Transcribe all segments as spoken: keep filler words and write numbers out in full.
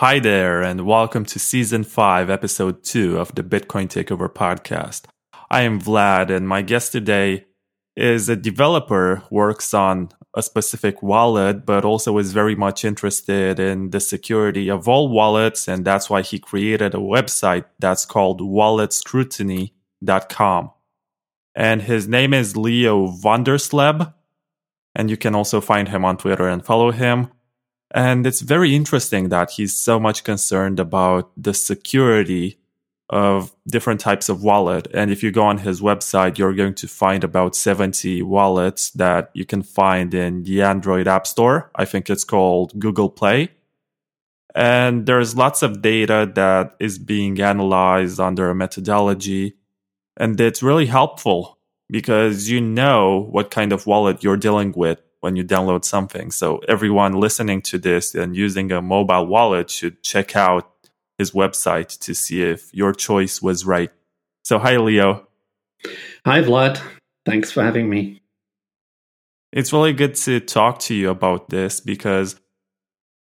Hi there, and welcome to Season five, Episode two of the Bitcoin Takeover Podcast. I am Vlad, and my guest today is a developer who works on a specific wallet, but also is very much interested in the security of all wallets, and that's why he created a website that's called Wallet Scrutiny dot com. And his name is Leo Vondersleb, and you can also find him on Twitter and follow him. And it's very interesting that he's so much concerned about the security of different types of wallet. And if you go on his website, you're going to find about seventy wallets that you can find in the Android App Store. I think it's called Google Play. And there's lots of data that is being analyzed under a methodology. And it's really helpful because you know what kind of wallet you're dealing with when you download something. So everyone listening to this and using a mobile wallet should check out his website to see if your choice was right. So hi, Leo. Hi, Vlad. Thanks for having me. It's really good to talk to you about this because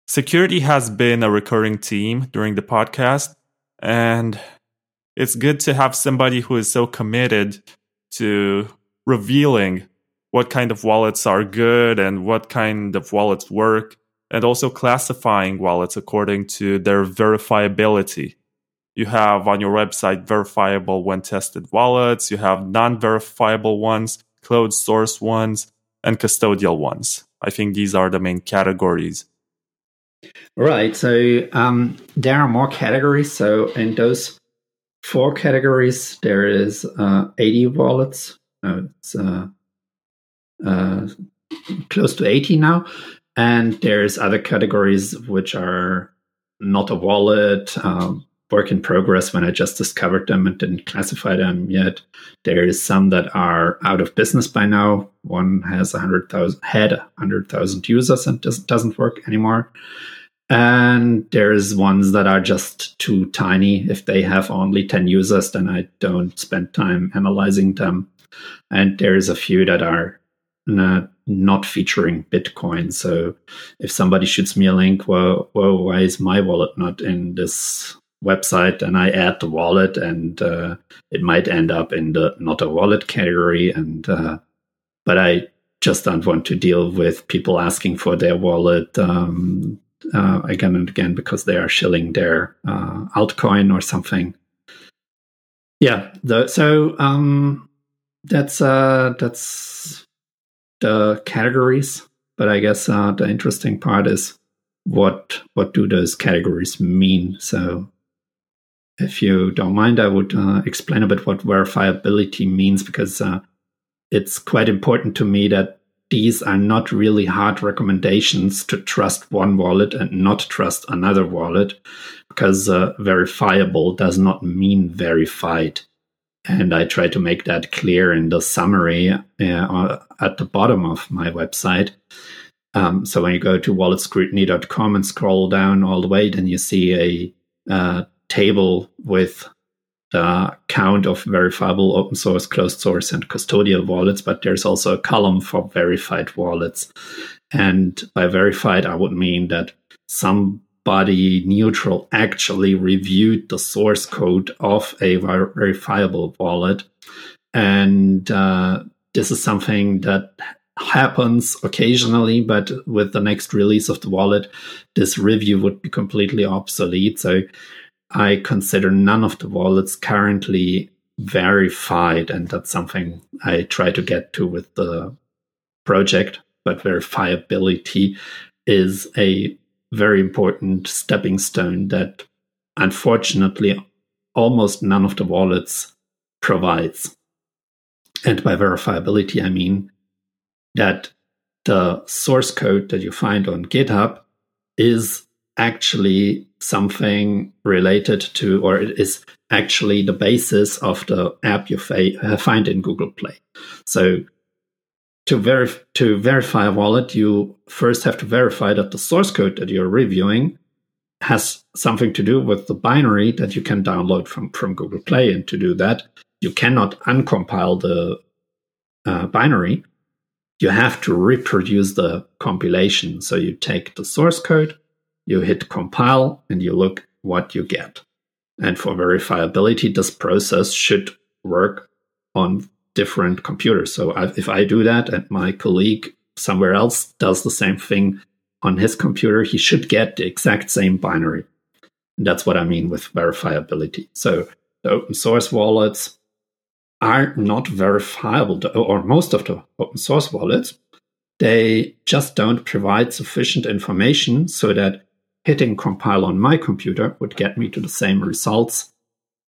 security has been a recurring theme during the podcast, and it's good to have somebody who is so committed to revealing what kind of wallets are good and what kind of wallets work, and also classifying wallets according to their verifiability. You have on your website verifiable when tested wallets, you have non-verifiable ones, closed source ones, and custodial ones. I think these are the main categories. Right. So um, there are more categories. So in those four categories, there is uh, eighty wallets. No, it's... Uh, Uh, close to eighty now, and there's other categories which are not a wallet, um, work in progress when I just discovered them and didn't classify them yet. There is some that are out of business by now. One has one hundred thousand had one hundred thousand users and just doesn't work anymore. And there's ones that are just too tiny. If they have only ten users, then I don't spend time analyzing them. And there's a few that are Uh, not featuring Bitcoin. So if somebody shoots me a link, well, well, why is my wallet not in this website? And I add the wallet, and uh, it might end up in the not a wallet category. And uh, but I just don't want to deal with people asking for their wallet um, uh, again and again because they are shilling their uh, altcoin or something. Yeah. The, so um, that's uh, that's. the categories, but I guess uh, the interesting part is what what do those categories mean? So if you don't mind, I would uh, explain a bit what verifiability means, because uh, it's quite important to me that these are not really hard recommendations to trust one wallet and not trust another wallet, because uh, verifiable does not mean verified. And I try to make that clear in the summary uh, at the bottom of my website. Um, so when you go to wallet scrutiny dot com and scroll down all the way, then you see a uh, table with the count of verifiable open source, closed source, and custodial wallets. But there's also a column for verified wallets. And by verified, I would mean that some body neutral actually reviewed the source code of a ver- verifiable wallet. And uh, this is something that happens occasionally, but with the next release of the wallet, this review would be completely obsolete. So I consider none of the wallets currently verified, and that's something I try to get to with the project. But verifiability is a very important stepping stone that unfortunately almost none of the wallets provides. And by verifiability, I mean that the source code that you find on GitHub is actually something related to, or it is actually the basis of the app you fa- find in Google Play. So To, verif- to verify a wallet, you first have to verify that the source code that you're reviewing has something to do with the binary that you can download from, from Google Play. And to do that, you cannot uncompile the uh, binary. You have to reproduce the compilation. So you take the source code, you hit compile, and you look what you get. And for verifiability, this process should work on different computers. So I, if I do that and my colleague somewhere else does the same thing on his computer, he should get the exact same binary. And that's what I mean with verifiability. So the open source wallets are not verifiable, or most of the open source wallets, they just don't provide sufficient information so that hitting compile on my computer would get me to the same results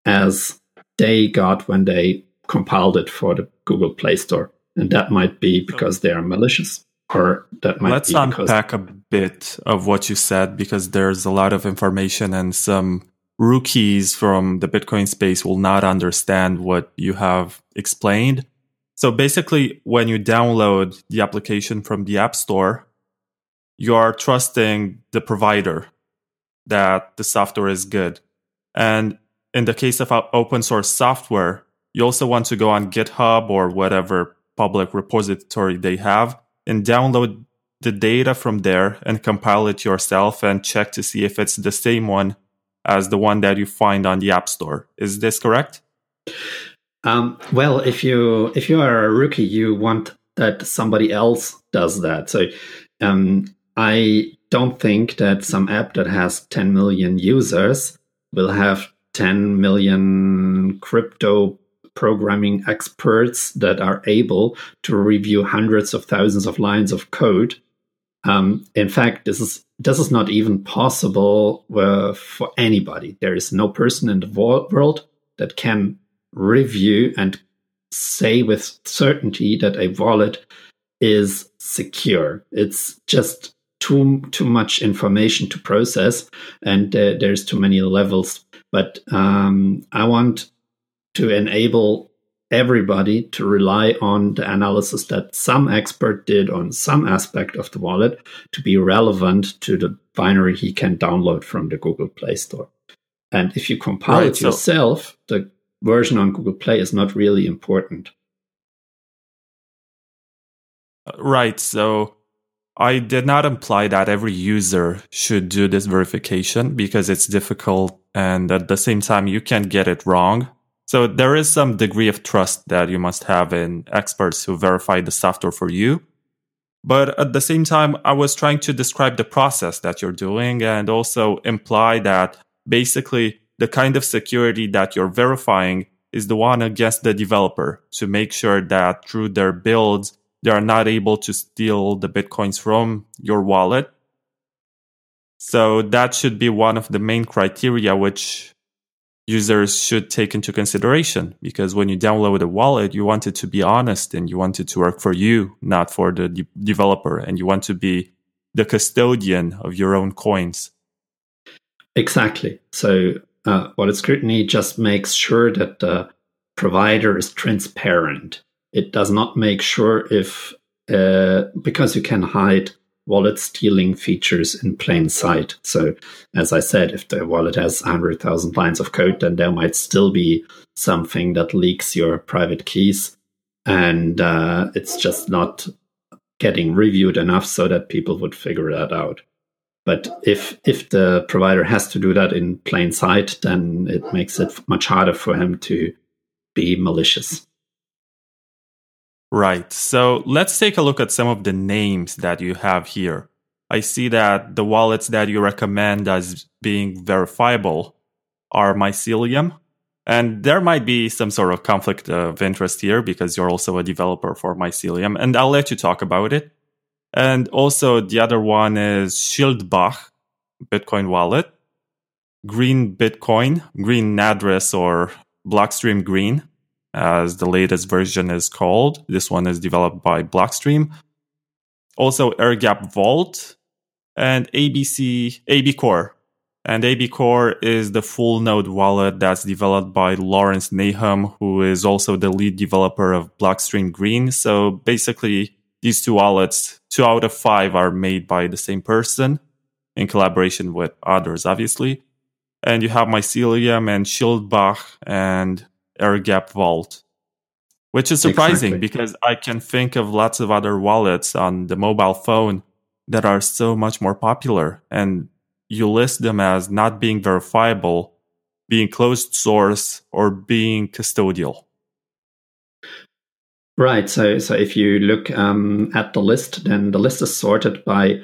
as they got when they compiled it for the Google Play Store. And that might be because they are malicious, or that might Let's be because... Let's unpack a bit of what you said, because there's a lot of information and some rookies from the Bitcoin space will not understand what you have explained. So basically, when you download the application from the App Store, you are trusting the provider that the software is good. And in the case of open source software, you also want to go on GitHub or whatever public repository they have and download the data from there and compile it yourself and check to see if it's the same one as the one that you find on the App Store. Is this correct? Um, well, if you if you are a rookie, you want that somebody else does that. So um, I don't think that some app that has ten million users will have ten million crypto programming experts that are able to review hundreds of thousands of lines of code. Um, in fact, this is this is not even possible uh, for anybody. There is no person in the world that can review and say with certainty that a wallet is secure. It's just too too much information to process, and uh, there's too many levels. But um, I want to enable everybody to rely on the analysis that some expert did on some aspect of the wallet to be relevant to the binary he can download from the Google Play Store. And if you compile right, it so- yourself, the version on Google Play is not really important. Right. So I did not imply that every user should do this verification because it's difficult and at the same time you can get it wrong. So there is some degree of trust that you must have in experts who verify the software for you. But at the same time, I was trying to describe the process that you're doing and also imply that basically the kind of security that you're verifying is the one against the developer to make sure that through their builds, they are not able to steal the Bitcoins from your wallet. So that should be one of the main criteria which users should take into consideration, because when you download a wallet, you want it to be honest and you want it to work for you, not for the de- developer. And you want to be the custodian of your own coins. Exactly. So Uh, Wallet Scrutiny just makes sure that the provider is transparent. It does not make sure if, uh, because you can hide wallet stealing features in plain sight. So, as I said, if the wallet has one hundred thousand lines of code, then there might still be something that leaks your private keys. And uh, it's just not getting reviewed enough so that people would figure that out. But if if the provider has to do that in plain sight, then it makes it much harder for him to be malicious. Right. So let's take a look at some of the names that you have here. I see that the wallets that you recommend as being verifiable are Mycelium. And there might be some sort of conflict of interest here because you're also a developer for Mycelium. And I'll let you talk about it. And also the other one is Schildbach Bitcoin wallet, Green Bitcoin, Green address or Blockstream Green, as the latest version is called. This one is developed by Blockstream. Also AirGap Vault and A B C, ABCore. And ABCore is the full node wallet that's developed by Lawrence Nahum, who is also the lead developer of Blockstream Green. So basically, these two wallets, two out of five, are made by the same person in collaboration with others, obviously. And you have Mycelium and Schildbach and AirGap Vault, which is surprising exactly. Because I can think of lots of other wallets on the mobile phone that are so much more popular. And you list them as not being verifiable, being closed source, or being custodial? Right. So, so if you look um, at the list, then the list is sorted by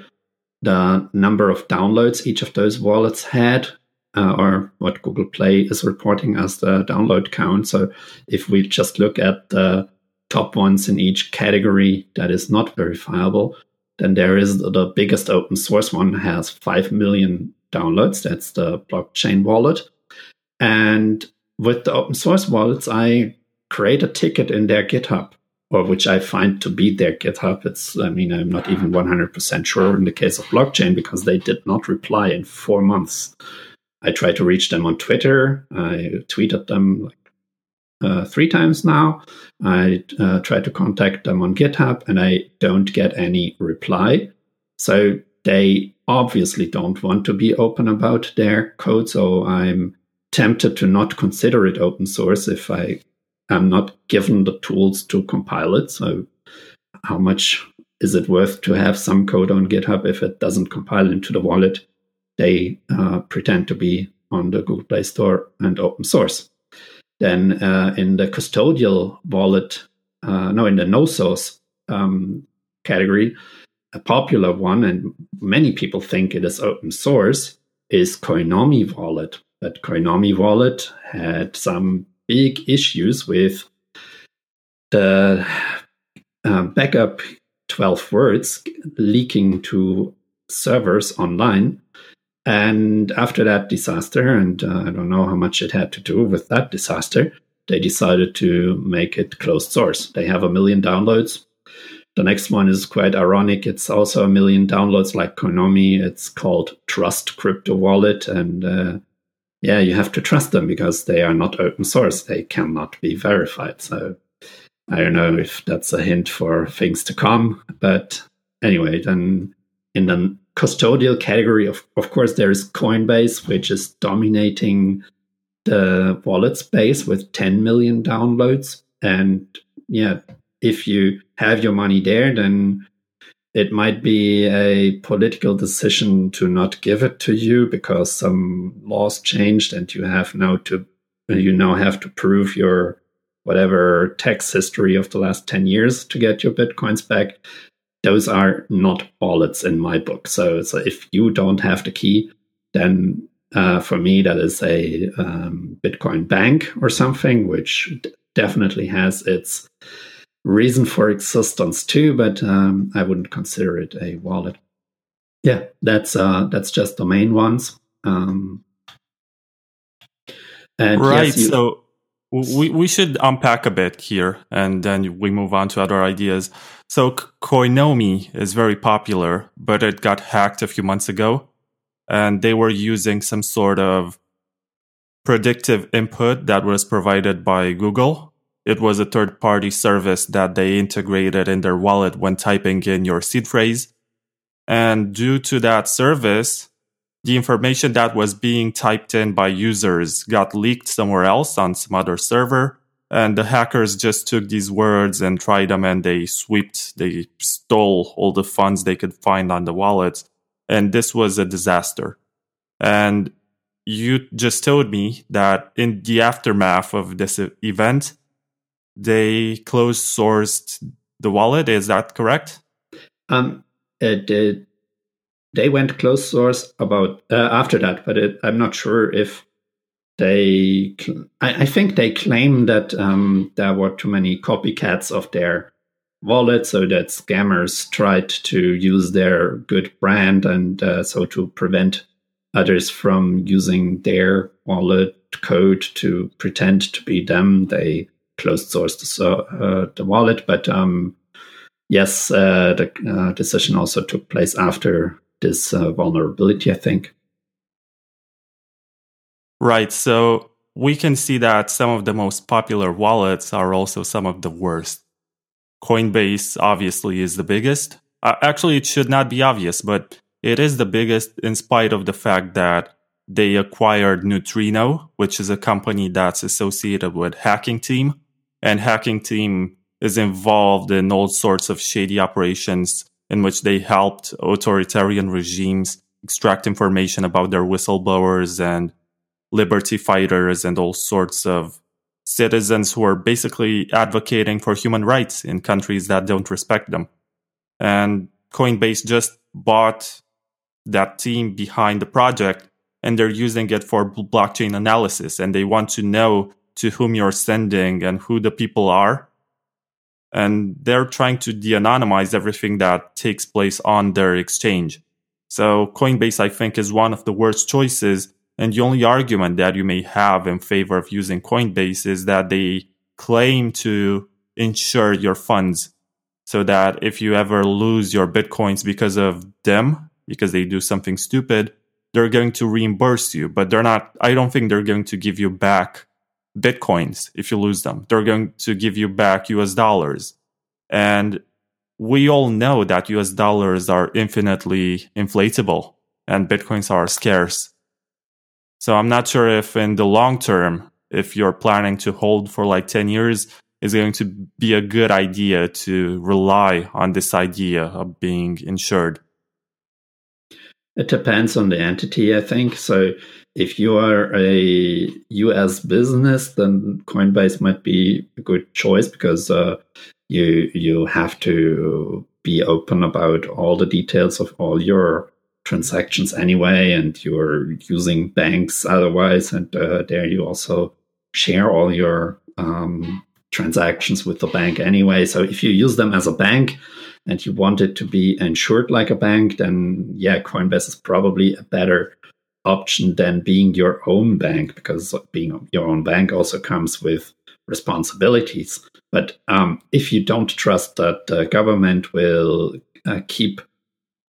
the number of downloads each of those wallets had, uh, or what Google Play is reporting as the download count. So if we just look at the top ones in each category that is not verifiable, then there is the biggest open source one has five million downloads. That's the blockchain wallet. And with the open source wallets, I create a ticket in their GitHub, or which I find to be their GitHub. It's, I mean, I'm not even one hundred percent sure in the case of blockchain because they did not reply in four months. I tried to reach them on Twitter. I tweeted them like uh, three times now. I uh, tried to contact them on GitHub and I don't get any reply. So they obviously don't want to be open about their code. So I'm tempted to not consider it open source if I I'm not given the tools to compile it. So how much is it worth to have some code on GitHub if it doesn't compile into the wallet they uh, pretend to be on the Google Play Store and open source? Then uh, in the custodial wallet, uh, no, in the no source um, category, a popular one, and many people think it is open source, is Coinomi Wallet. But Coinomi Wallet had some big issues with the uh, backup twelve words leaking to servers online. And after that disaster, and uh, I don't know how much it had to do with that disaster, they decided to make it closed source. They have a million downloads. The next one is quite ironic. It's also a million downloads like Coinomi. It's called Trust Crypto Wallet. And uh, yeah, you have to trust them because they are not open source. They cannot be verified. So I don't know if that's a hint for things to come. But anyway, then in the custodial category, of, of course, there is Coinbase, which is dominating the wallet space with ten million downloads. And yeah, if you have your money there, then it might be a political decision to not give it to you because some laws changed and you have now to you now have to prove your whatever tax history of the last ten years to get your Bitcoins back. Those are not wallets in my book. So, so if you don't have the key, then uh, for me, that is a um, Bitcoin bank or something, which d- definitely has its reason for existence too, but um, I wouldn't consider it a wallet. Yeah, that's uh, that's just the main ones. Um, and right. Yes, you- so we we should unpack a bit here, and then we move on to other ideas. So Coinomi is very popular, but it got hacked a few months ago, and they were using some sort of predictive input that was provided by Google. It was a third-party service that they integrated in their wallet when typing in your seed phrase. And due to that service, the information that was being typed in by users got leaked somewhere else on some other server. And the hackers just took these words and tried them, and they swept, they stole all the funds they could find on the wallet. And this was a disaster. And you just told me that in the aftermath of this event, they closed sourced the wallet. Is that correct? Um, it, it, they went closed source about uh, after that, but it, I'm not sure if they. Cl- I, I think they claim that um, there were too many copycats of their wallet, so that scammers tried to use their good brand, and uh, so to prevent others from using their wallet code to pretend to be them, they closed source uh, the wallet, but um, yes, uh, the uh, decision also took place after this uh, vulnerability, I think. Right, so we can see that some of the most popular wallets are also some of the worst. Coinbase obviously is the biggest. Uh, actually, it should not be obvious, but it is the biggest in spite of the fact that they acquired Neutrino, which is a company that's associated with Hacking Team. And Hacking Team is involved in all sorts of shady operations in which they helped authoritarian regimes extract information about their whistleblowers and liberty fighters and all sorts of citizens who are basically advocating for human rights in countries that don't respect them. And Coinbase just bought that team behind the project, and they're using it for blockchain analysis, and they want to know to whom you're sending and who the people are. And they're trying to de-anonymize everything that takes place on their exchange. So Coinbase, I think, is one of the worst choices. And the only argument that you may have in favor of using Coinbase is that they claim to insure your funds so that if you ever lose your Bitcoins because of them, because they do something stupid, they're going to reimburse you. But they're not, I don't think they're going to give you back Bitcoins if you lose them. They're going to give you back U S dollars. And we all know that U S dollars are infinitely inflatable and Bitcoins are scarce. So I'm not sure if in the long term, if you're planning to hold for like ten years, it's going to be a good idea to rely on this idea of being insured. It depends on the entity, I think. So if you are a U S business, then Coinbase might be a good choice because uh, you you have to be open about all the details of all your transactions anyway, and you're using banks otherwise, and uh, there you also share all your um, transactions with the bank anyway. So if you use them as a bank and you want it to be insured like a bank, then yeah, Coinbase is probably a better option than being your own bank, because being your own bank also comes with responsibilities. But um, if you don't trust that the government will uh, keep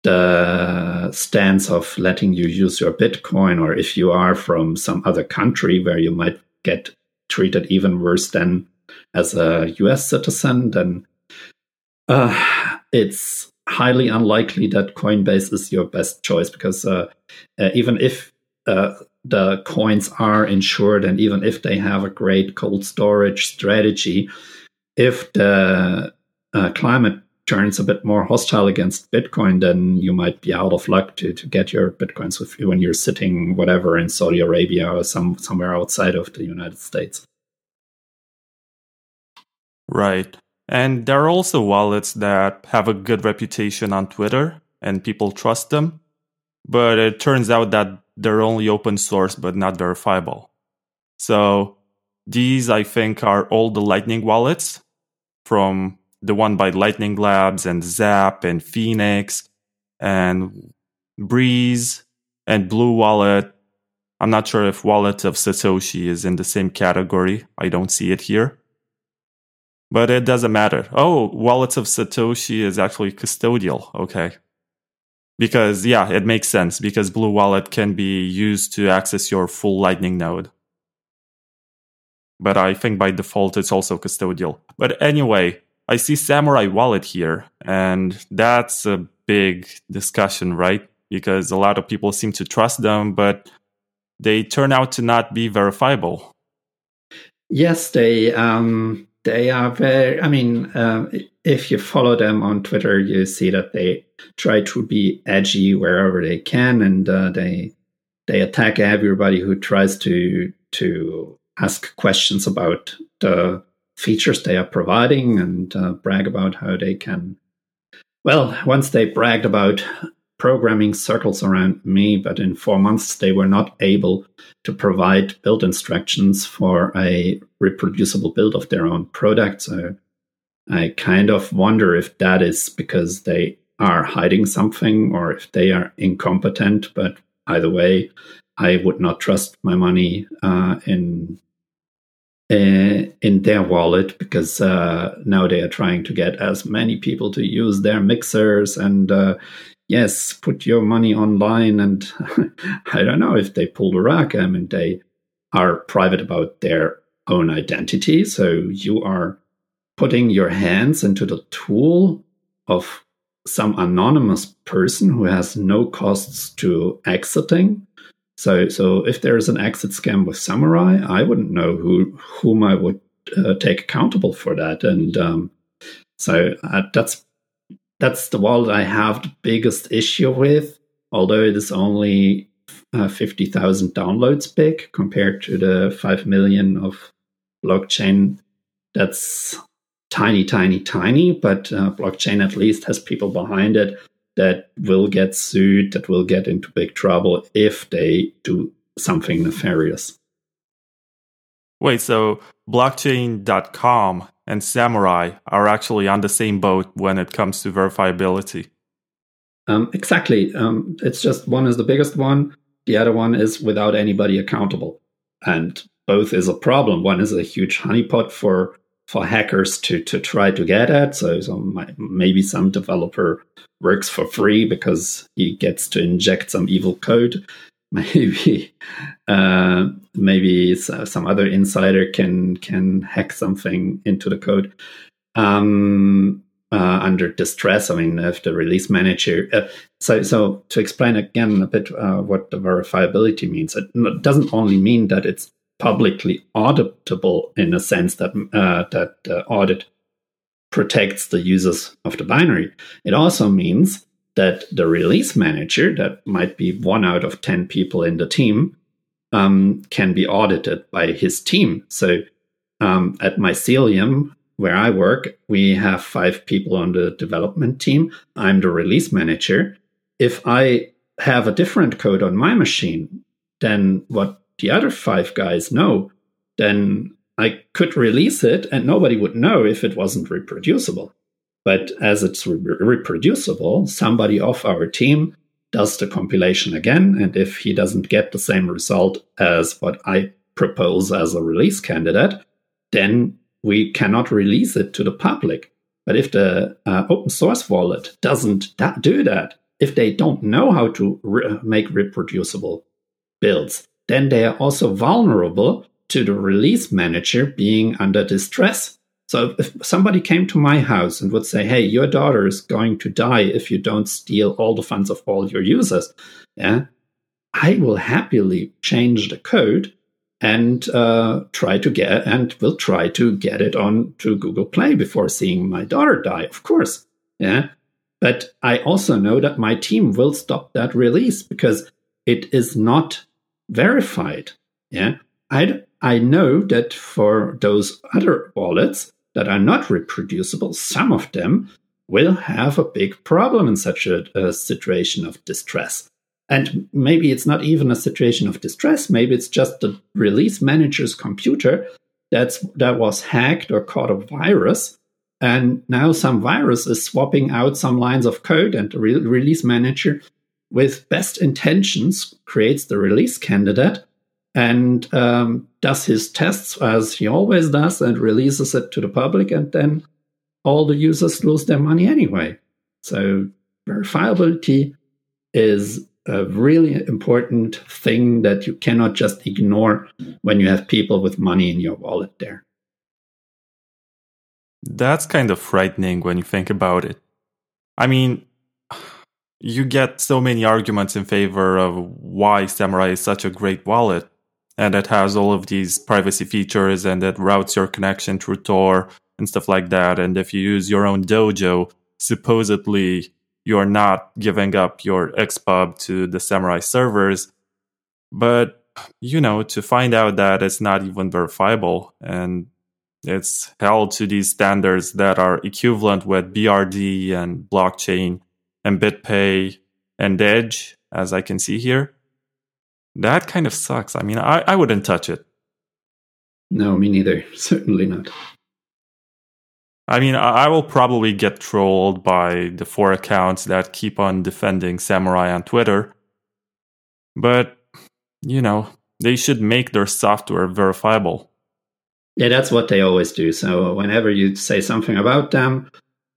the stance of letting you use your Bitcoin, or if you are from some other country where you might get treated even worse than as a U S citizen, then uh, it's highly unlikely that Coinbase is your best choice, because uh, uh, even if uh, the coins are insured and even if they have a great cold storage strategy, if the uh, climate turns a bit more hostile against Bitcoin, then you might be out of luck to, to get your Bitcoins with you when you're sitting, whatever, in Saudi Arabia or some somewhere outside of the United States. Right. And there are also wallets that have a good reputation on Twitter and people trust them. But it turns out that they're only open source, but not verifiable. So these, I think, are all the Lightning wallets from the one by Lightning Labs and Zap and Phoenix and Breeze and Blue Wallet. I'm not sure if Wallet of Satoshi is in the same category. I don't see it here. But it doesn't matter. Oh, Wallets of Satoshi is actually custodial. Okay. Because, yeah, it makes sense, because Blue Wallet can be used to access your full Lightning node. But I think by default, it's also custodial. But anyway, I see Samurai Wallet here, and that's a big discussion, right? Because a lot of people seem to trust them, but they turn out to not be verifiable. Yes, they um, they are very... I mean, um, if you follow them on Twitter, you see that they try to be edgy wherever they can, and uh, they they attack everybody who tries to to ask questions about the features they are providing, and uh, brag about how they can. Well, once they bragged about programming circles around me, but in four months they were not able to provide build instructions for a reproducible build of their own product. So I kind of wonder if that is because they are hiding something or if they are incompetent. But either way, I would not trust my money uh, in Uh, in their wallet, because uh, now they are trying to get as many people to use their mixers and uh, yes, put your money online. And I don't know if they pull the rug. I mean, they are private about their own identity. So you are putting your hands into the tool of some anonymous person who has no costs to exiting. So, so if there is an exit scam with Samurai, I wouldn't know who whom I would uh, take accountable for that. And um, so uh, that's that's the wallet I have the biggest issue with. although it is only uh, fifty thousand downloads big compared to the five million of blockchain. That's tiny, tiny, tiny, but uh, blockchain at least has people behind it that will get sued, that will get into big trouble if they do something nefarious. Wait, so blockchain dot com and Samurai are actually on the same boat when it comes to verifiability. Um, exactly. Um, it's just one is the biggest one. The other one is without anybody accountable. And both is a problem. One is a huge honeypot for for hackers to to try to get at. So, so my, maybe some developer works for free because he gets to inject some evil code. Maybe uh, maybe some other insider can can hack something into the code um, uh, under distress. I mean, if the release manager. Uh, so so to explain again a bit uh, what the verifiability means, it doesn't only mean that it's publicly auditable in a sense that uh, that uh, audit protects the users of the binary. It also means that the release manager, that might be one out of ten people in the team, um, can be audited by his team. So um, at Mycelium, where I work, we have five people on the development team. I'm the release manager. If I have a different code on my machine than what the other five guys know, then I could release it and nobody would know if it wasn't reproducible. But as it's re- reproducible, somebody off our team does the compilation again. And if he doesn't get the same result as what I propose as a release candidate, then we cannot release it to the public. But if the uh, open source wallet doesn't da- do that, if they don't know how to re- make reproducible builds, then they are also vulnerable to the release manager being under distress. So if somebody came to my house and would say, hey, your daughter is going to die if you don't steal all the funds of all your users, yeah, I will happily change the code and uh, try to get and will try to get it on to Google Play before seeing my daughter die, of course. Yeah. But I also know that my team will stop that release because it is not verified. Yeah. I I know that for those other wallets that are not reproducible, some of them will have a big problem in such a, a situation of distress. And maybe it's not even a situation of distress. Maybe it's just the release manager's computer that's that was hacked or caught a virus. And now some virus is swapping out some lines of code, and the re- release manager, with best intentions, creates the release candidate and um, does his tests as he always does and releases it to the public, and then all the users lose their money anyway. So verifiability is a really important thing that you cannot just ignore when you have people with money in your wallet there. That's kind of frightening when you think about it. I mean, you get so many arguments in favor of why Samurai is such a great wallet, and it has all of these privacy features, and it routes your connection through Tor and stuff like that. And if you use your own dojo, supposedly you're not giving up your X P U B to the Samurai servers. But, you know, to find out that it's not even verifiable and it's held to these standards that are equivalent with B R D and blockchain and BitPay and Edge, as I can see here, that kind of sucks. I mean, I, I wouldn't touch it. No, me neither. Certainly not. I mean, I, I will probably get trolled by the four accounts that keep on defending Samurai on Twitter. But, you know, they should make their software verifiable. Yeah, that's what they always do. So whenever you say something about them,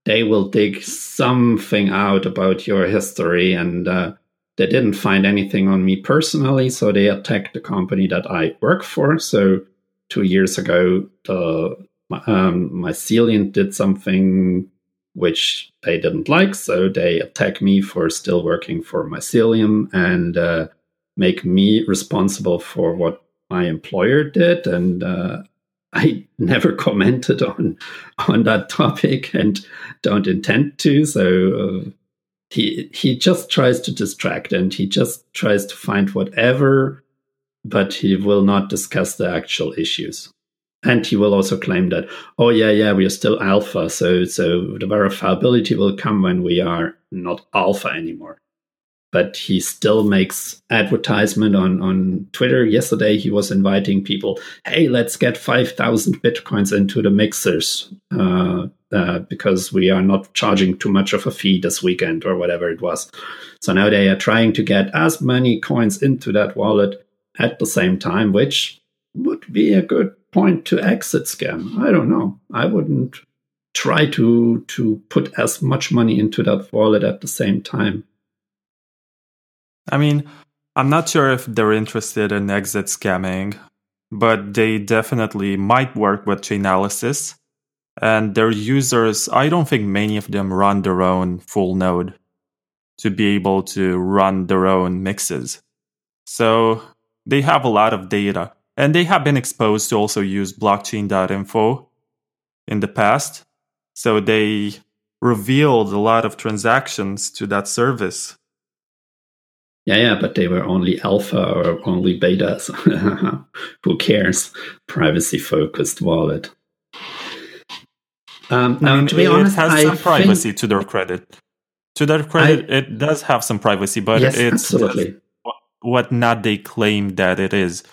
they will dig something out about your history, and uh, they didn't find anything on me personally, so they attacked the company that I work for. So two years ago, the um, Mycelium did something which they didn't like, so they attack me for still working for Mycelium and uh, make me responsible for what my employer did, and uh, I never commented on on that topic and don't intend to. So uh, he he just tries to distract, and he just tries to find whatever, but he will not discuss the actual issues. And he will also claim that, oh, yeah, yeah, we are still alpha. So so the verifiability will come when we are not alpha anymore. But he still makes advertisement on, on Twitter. Yesterday, he was inviting people, hey, let's get five thousand Bitcoins into the mixers uh, uh, because we are not charging too much of a fee this weekend or whatever it was. So now they are trying to get as many coins into that wallet at the same time, which would be a good point to exit scam. I don't know. I wouldn't try to to put as much money into that wallet at the same time. I mean, I'm not sure if they're interested in exit scamming, but they definitely might work with Chainalysis. And their users, I don't think many of them run their own full node to be able to run their own mixes. So they have a lot of data. And they have been exposed to also use blockchain dot info in the past. So they revealed a lot of transactions to that service. Yeah, yeah, but they were only alpha or only betas. Who cares? Privacy-focused wallet. Um, now, I mean, to be it honest, has I some privacy to their credit. To their credit, I, it does have some privacy, but yes, it's absolutely what not they claim that it is.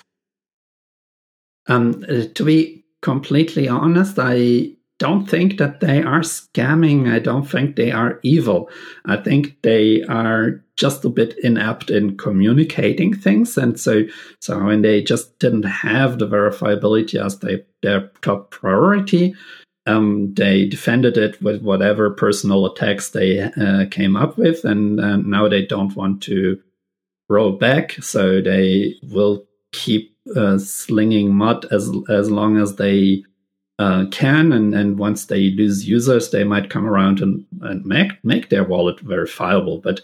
Um, to be completely honest, I don't think that they are scamming. I don't think they are evil. I think they are just a bit inept in communicating things. And so, so when they just didn't have the verifiability as they, their top priority, um, they defended it with whatever personal attacks they uh, came up with. And, and now they don't want to roll back. So they will keep Uh, slinging mud as as long as they uh, can, and, and once they lose users, they might come around and, and make make their wallet verifiable. But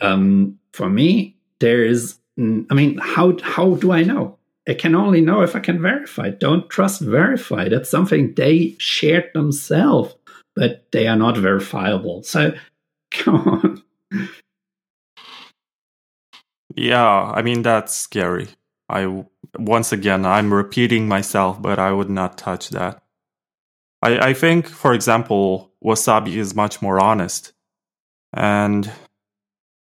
um, for me, there is, I mean, how how do I know? I can only know if I can verify. Don't trust verify. That's something they shared themselves, but they are not verifiable. So come on. Yeah, I mean, that's scary. I, once again, I'm repeating myself, but I would not touch that. I, I think, for example, Wasabi is much more honest. And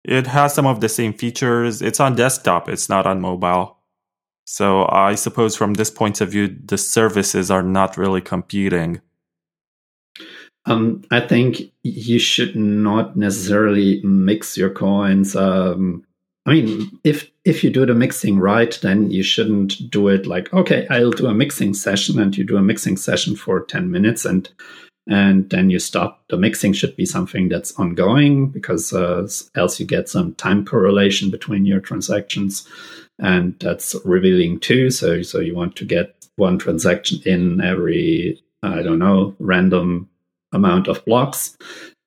it has some of the same features. It's on desktop. It's not on mobile. So I suppose from this point of view, the services are not really competing. Um, I think you should not necessarily mix your coins. Um I mean, if if you do the mixing right, then you shouldn't do it like, okay, I'll do a mixing session, and you do a mixing session for ten minutes and and then you stop. The mixing should be something that's ongoing, because uh, else you get some time correlation between your transactions, and that's revealing too. So so you want to get one transaction in every, I don't know, random amount of blocks.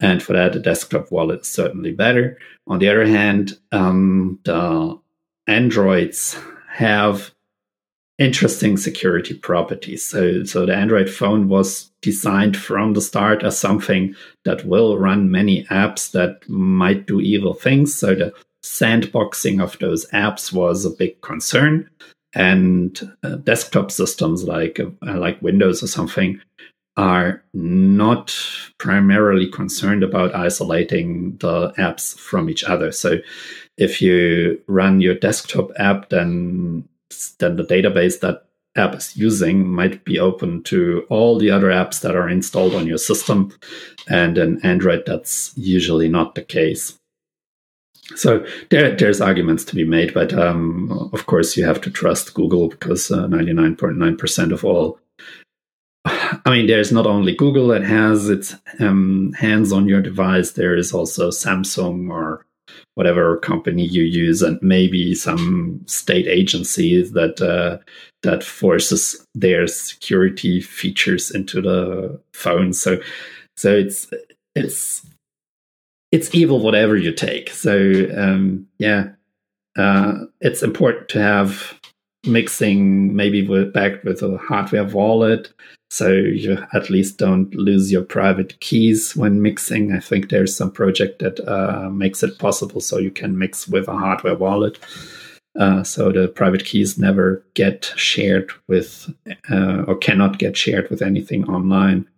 And for that, a desktop wallet is certainly better. On the other hand, um, the Androids have interesting security properties. So, so the Android phone was designed from the start as something that will run many apps that might do evil things. So the sandboxing of those apps was a big concern. And uh, desktop systems like uh, like Windows or something are not primarily concerned about isolating the apps from each other. So if you run your desktop app, then, then the database that app is using might be open to all the other apps that are installed on your system. And in Android, that's usually not the case. So there, there's arguments to be made, but um, of course you have to trust Google, because uh, ninety-nine point nine percent of all, I mean, there's not only Google that has its um, hands on your device. There is also Samsung or whatever company you use, and maybe some state agencies that uh, that forces their security features into the phone. So, so it's it's it's evil whatever you take. So, um, yeah, uh, it's important to have mixing maybe with, backed with a hardware wallet, so you at least don't lose your private keys when mixing. I think there's some project that uh, makes it possible so you can mix with a hardware wallet. Uh, so the private keys never get shared with uh, or cannot get shared with anything online.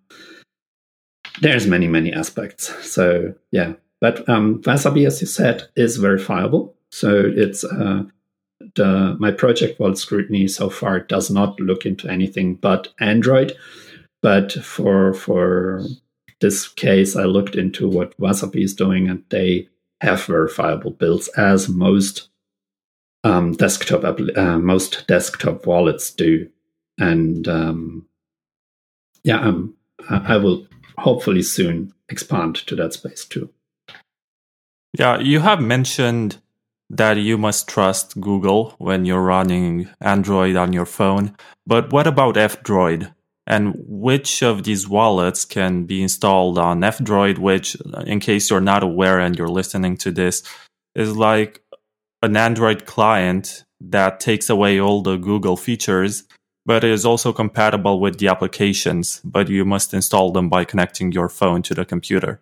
There's many, many aspects. So, yeah. But um, Wasabi, as you said, is verifiable. So it's uh, the my project, Wallet Scrutiny, so far does not look into anything but Android. But for for this case, I looked into what Wasabi is doing, and they have verifiable builds, as most um, desktop uh, most desktop wallets do. And um, yeah, um, I, I will hopefully soon expand to that space too. Yeah, you have mentioned that you must trust Google when you're running Android on your phone. But what about F-Droid? And which of these wallets can be installed on F-Droid, which, in case you're not aware and you're listening to this, is like an Android client that takes away all the Google features, but is also compatible with the applications, but you must install them by connecting your phone to the computer.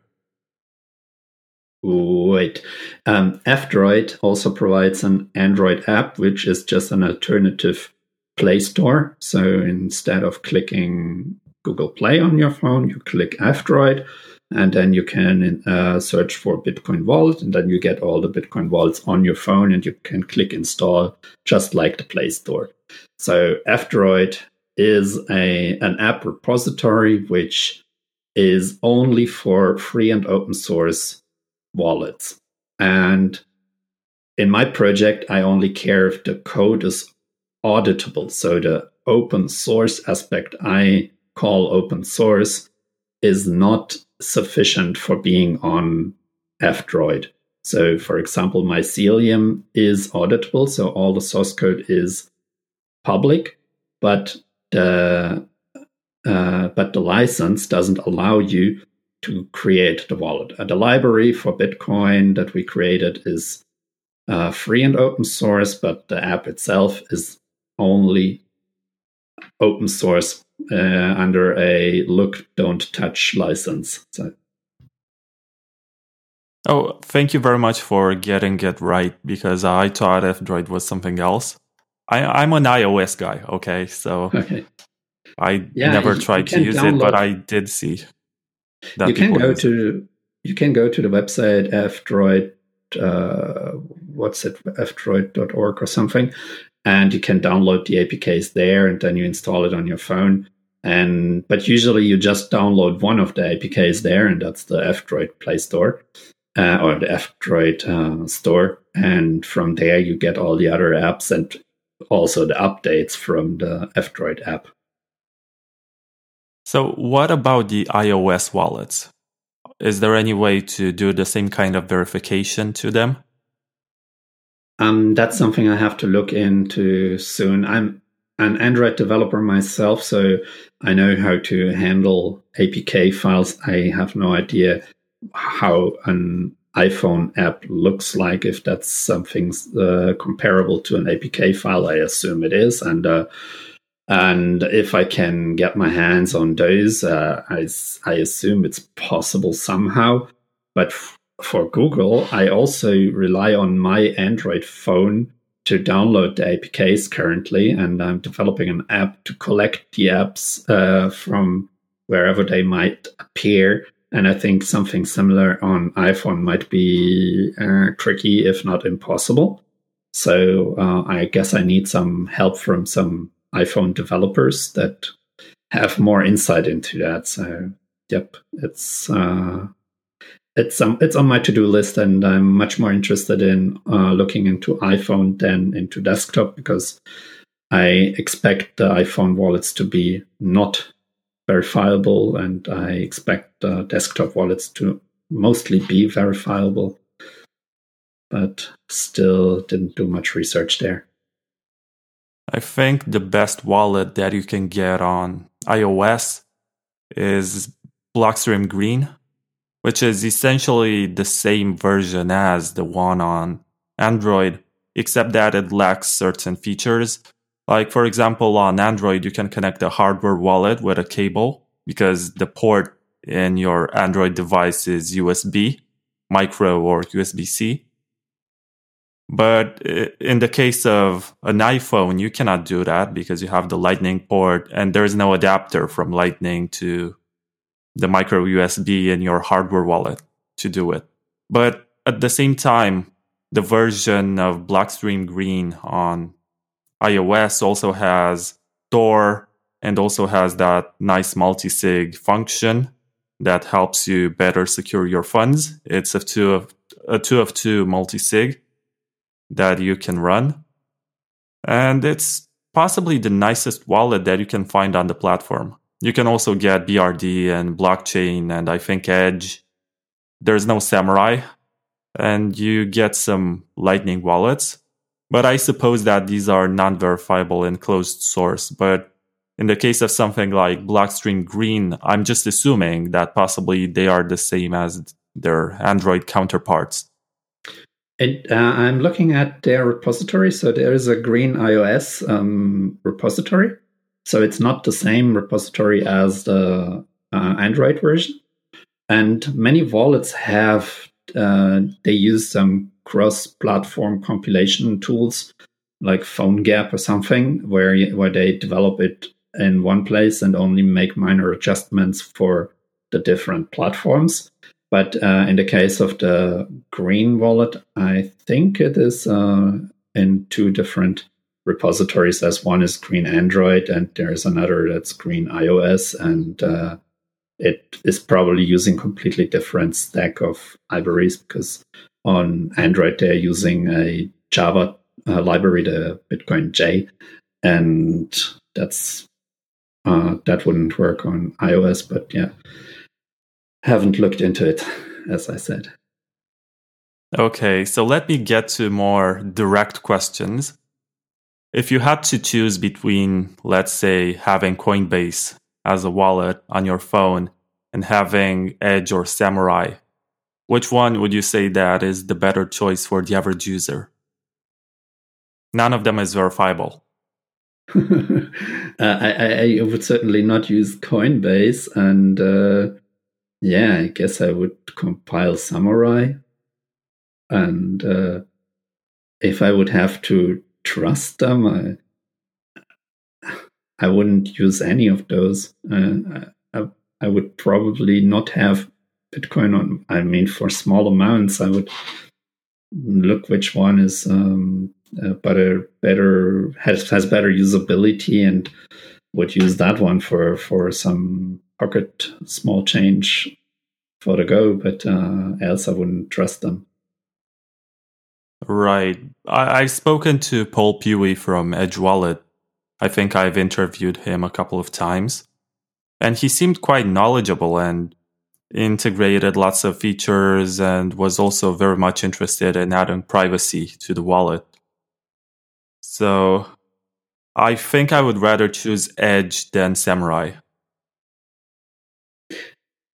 Wait. Um, F-Droid also provides an Android app, which is just an alternative Play Store. So instead of clicking Google Play on your phone, you click F-Droid, and then you can uh, search for Bitcoin Wallet, and then you get all the Bitcoin wallets on your phone, and you can click install just like the Play Store. So F-Droid is a an app repository, which is only for free and open source wallets. And in my project, I only care if the code is auditable. So the open source aspect I call open source is not sufficient for being on F-Droid. So for example, Mycelium is auditable. So all the source code is public, but the uh, but the license doesn't allow you to create the wallet. Uh, the library for Bitcoin that we created is uh, free and open source, but the app itself is only open source uh, under a look, don't touch license. So. Oh, thank you very much for getting it right, because I thought F-Droid was something else. I, I'm an iOS guy, okay? So okay. I yeah, never you, tried you to use download. it, but I did see that you can go use. to you can go to the website F-Droid, uh, what's it, F Droid dot org or something, and you can download the A P Ks there, and then you install it on your phone. And but usually you just download one of the A P Ks there, and that's the F-Droid Play Store. Uh, or the F-Droid uh, store. And from there you get all the other apps and also the updates from the F-Droid app. So what about the iOS wallets? Is there any way to do the same kind of verification to them? Um, that's something I have to look into soon. I'm an Android developer myself, so I know how to handle A P K files. I have no idea how an iPhone app looks like, if that's something uh, comparable to an A P K file. I assume it is, and uh, and if I can get my hands on those, uh, I I assume it's possible somehow. But f- for Google, I also rely on my Android phone to download the A P Ks currently, and I'm developing an app to collect the apps uh, from wherever they might appear. And I think something similar on iPhone might be uh, tricky, if not impossible. So uh, I guess I need some help from some iPhone developers that have more insight into that. So, yep, it's uh, it's um, it's on my to-do list, and I'm much more interested in uh, looking into iPhone than into desktop, because I expect the iPhone wallets to be not verifiable, and I expect uh, desktop wallets to mostly be verifiable, but still didn't do much research there. I think the best wallet that you can get on iOS is Blockstream Green, which is essentially the same version as the one on Android, except that it lacks certain features. Like, for example, on Android, you can connect a hardware wallet with a cable because the port in your Android device is U S B, micro or U S B C. But in the case of an iPhone, you cannot do that because you have the Lightning port and there is no adapter from Lightning to the micro U S B in your hardware wallet to do it. But at the same time, the version of Blockstream Green on iOS also has Tor and also has that nice multi-sig function that helps you better secure your funds. It's a two of, a two of two multi-sig that you can run. And it's possibly the nicest wallet that you can find on the platform. You can also get B R D and blockchain and I think Edge. There's no Samurai. And you get some Lightning wallets. But I suppose that these are non-verifiable and closed source. But in the case of something like Blockstream Green, I'm just assuming that possibly they are the same as their Android counterparts. And uh, I'm looking at their repository. So there is a Green iOS um, repository. So it's not the same repository as the uh, Android version. And many wallets have, uh, they use some cross-platform compilation tools like PhoneGap or something, where where they develop it in one place and only make minor adjustments for the different platforms. But uh, in the case of the Green wallet, I think it is uh, in two different repositories, as one is Green Android and there is another that's Green iOS, and uh, it is probably using completely different stack of libraries, because on Android they're using a Java uh, library, the Bitcoin J, and that's uh, that wouldn't work on iOS. But yeah, haven't looked into it, as I said. Okay, so let me get to more direct questions. If you had to choose between, let's say, having Coinbase as a wallet on your phone and having Edge or Samurai, which one would you say that is the better choice for the average user? None of them is verifiable. uh, I, I would certainly not use Coinbase. And uh, yeah, I guess I would compile Samurai. And uh, if I would have to trust them, I, I wouldn't use any of those. Uh, I, I would probably not have Bitcoin on. I mean, for small amounts, I would look which one is um, a better, better has, has better usability, and would use that one for, for some pocket small change for the go. But uh, else, I wouldn't trust them. Right. I, I've spoken to Paul Puey from Edge Wallet. I think I've interviewed him a couple of times. And he seemed quite knowledgeable and integrated lots of features and was also very much interested in adding privacy to the wallet. So I think I would rather choose Edge than Samurai.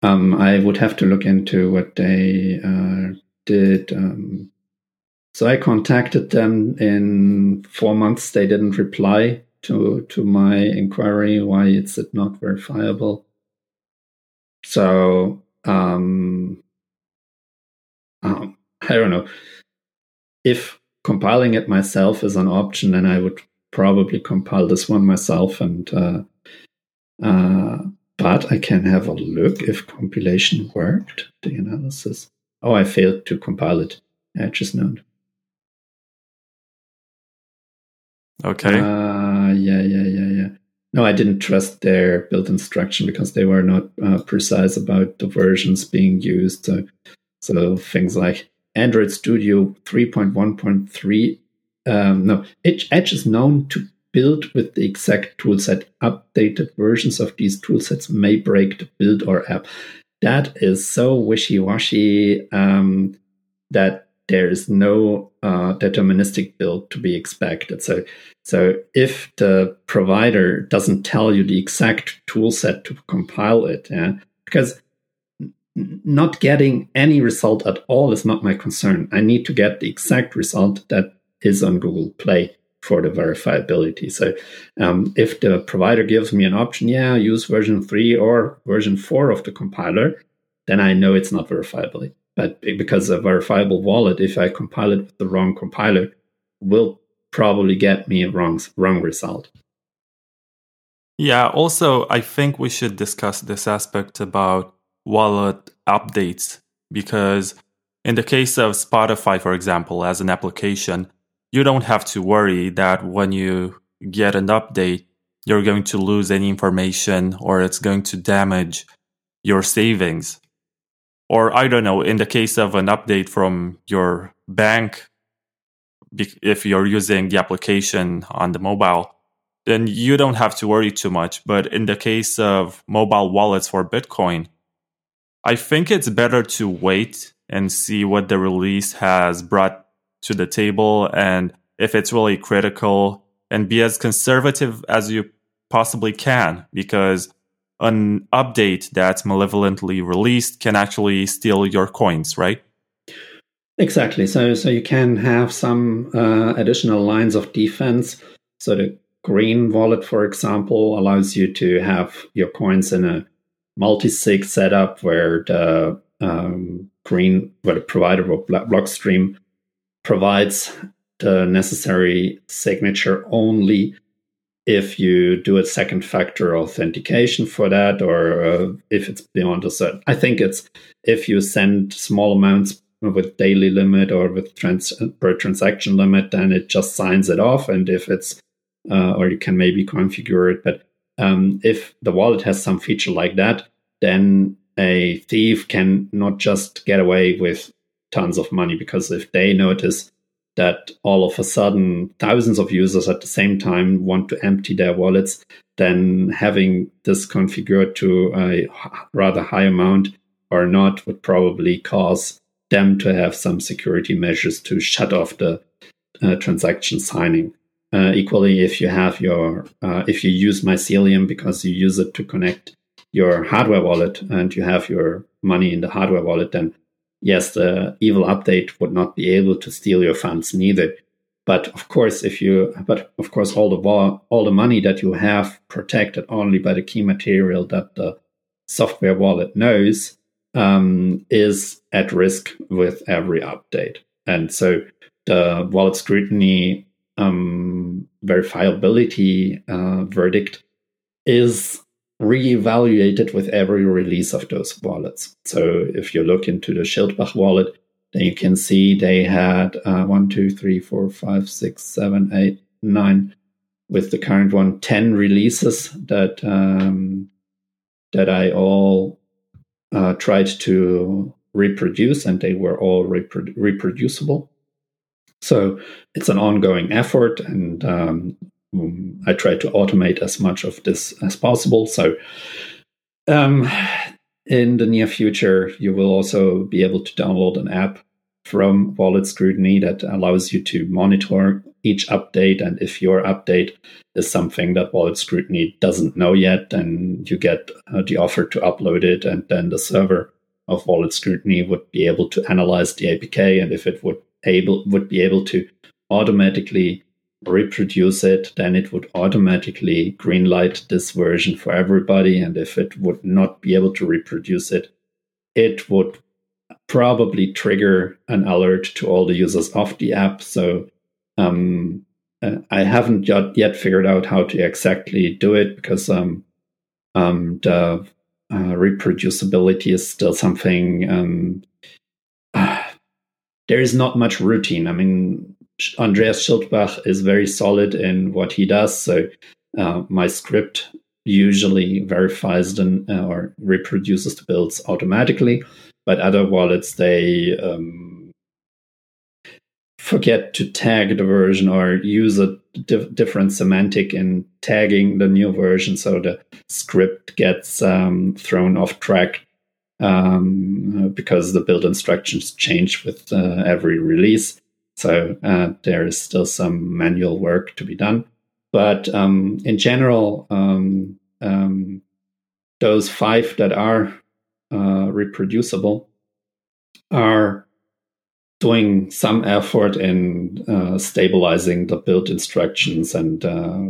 Um, I would have to look into what they uh, did. Um So I contacted them in four months. They didn't reply to to my inquiry why it's not verifiable. So um, um, I don't know. If compiling it myself is an option, then I would probably compile this one myself. And uh, uh, but I can have a look if compilation worked. The analysis. Oh, I failed to compile it. I just known. Okay. Uh, yeah, yeah, yeah, yeah. No, I didn't trust their build instruction because they were not uh, precise about the versions being used. So, so things like Android Studio three point one point three. Um, no, Edge, Edge is known to build with the exact toolset. Updated versions of these toolsets may break the build or app. That is so wishy-washy um, that there is no uh, deterministic build to be expected. So, so if the provider doesn't tell you the exact tool set to compile it, yeah, because not getting any result at all is not my concern. I need to get the exact result that is on Google Play. for the verifiability. So um, if the provider gives me an option, yeah, use version three or version four of the compiler, then I know it's not verifiable. But because a verifiable wallet, if I compile it with the wrong compiler, will probably get me a wrong, wrong result. Yeah, also, I think we should discuss this aspect about wallet updates, because in the case of Spotify, for example, as an application, you don't have to worry that when you get an update, you're going to lose any information or it's going to damage your savings. Or I don't know, in the case of an update from your bank, if you're using the application on the mobile, then you don't have to worry too much. But in the case of mobile wallets for Bitcoin, I think it's better to wait and see what the release has brought to the table and if it's really critical, and be as conservative as you possibly can, because an update that's malevolently released can actually steal your coins, right? Exactly. So so you can have some uh, additional lines of defense. So the Green wallet, for example, allows you to have your coins in a multi-sig setup where the um, Green, where the provider of Blockstream provides the necessary signature only if you do a second factor authentication for that, or uh, if it's beyond a certain. I think it's if you send small amounts with daily limit or with trans- per transaction limit, then it just signs it off. And if it's, uh, or you can maybe configure it, but um, if the wallet has some feature like that, then a thief can not just get away with tons of money, because if they notice that all of a sudden thousands of users at the same time want to empty their wallets, then having this configured to a rather high amount or not would probably cause them to have some security measures to shut off the uh, transaction signing. Uh, equally, if you have your uh, if you use Mycelium because you use it to connect your hardware wallet and you have your money in the hardware wallet, then yes, the evil update would not be able to steal your funds neither. But of course, if you, but of course, all the wa- all the money that you have protected only by the key material that the software wallet knows um, is at risk with every update. And so the wallet scrutiny um, verifiability uh, verdict is reevaluated with every release of those wallets. So if you look into the Schildbach wallet, then you can see they had uh, one, two, three, four, five, six, seven, eight, nine. With the current one, ten releases that um, that I all uh, tried to reproduce, and they were all reprodu- reproducible. So it's an ongoing effort, and Um, I try to automate as much of this as possible. So um, in the near future, you will also be able to download an app from Wallet Scrutiny that allows you to monitor each update. And if your update is something that Wallet Scrutiny doesn't know yet, then you get uh, the offer to upload it. And then the server of Wallet Scrutiny would be able to analyze the A P K. And if it would able would be able to automatically reproduce it, then it would automatically greenlight this version for everybody. And if it would not be able to reproduce it, it would probably trigger an alert to all the users of the app. So um, I haven't yet figured out how to exactly do it, because um, um, the uh, reproducibility is still something. Um, uh, there is not much routine. I mean, Andreas Schildbach is very solid in what he does. So uh, my script usually verifies them uh, or reproduces the builds automatically. But other wallets, they um, forget to tag the version or use a dif- different semantic in tagging the new version. So the script gets um, thrown off track um, because the build instructions change with uh, every release. So uh, there is still some manual work to be done. But um, in general, um, um, those five that are uh, reproducible are doing some effort in uh, stabilizing the build instructions and uh,